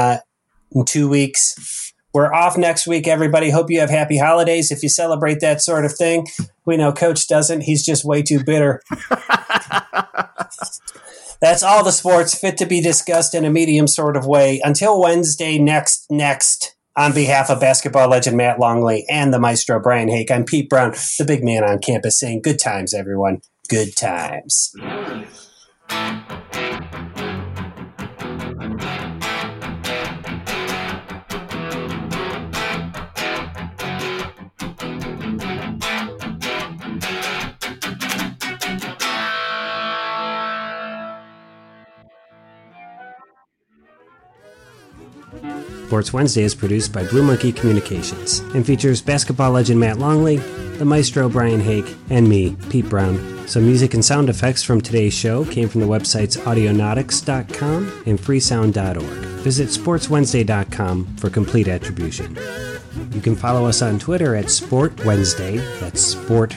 in 2 weeks. We're off next week, everybody. Hope you have happy holidays if you celebrate that sort of thing. We know Coach doesn't. He's just way too bitter. That's all the sports fit to be discussed in a medium sort of way. Until Wednesday next, on behalf of basketball legend Matt Longley and the maestro Brian Hake, I'm Pete Brown, the big man on campus, saying good times, everyone. Good times. Sports Wednesday is produced by Blue Monkey Communications and features basketball legend Matt Longley, the maestro Brian Hake, and me, Pete Brown. Some music and sound effects from today's show came from the websites audionautics.com and freesound.org. Visit sportswednesday.com for complete attribution. You can follow us on Twitter at Sport Wednesday, that's sport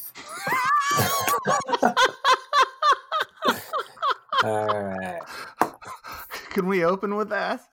All right. Can we open with that?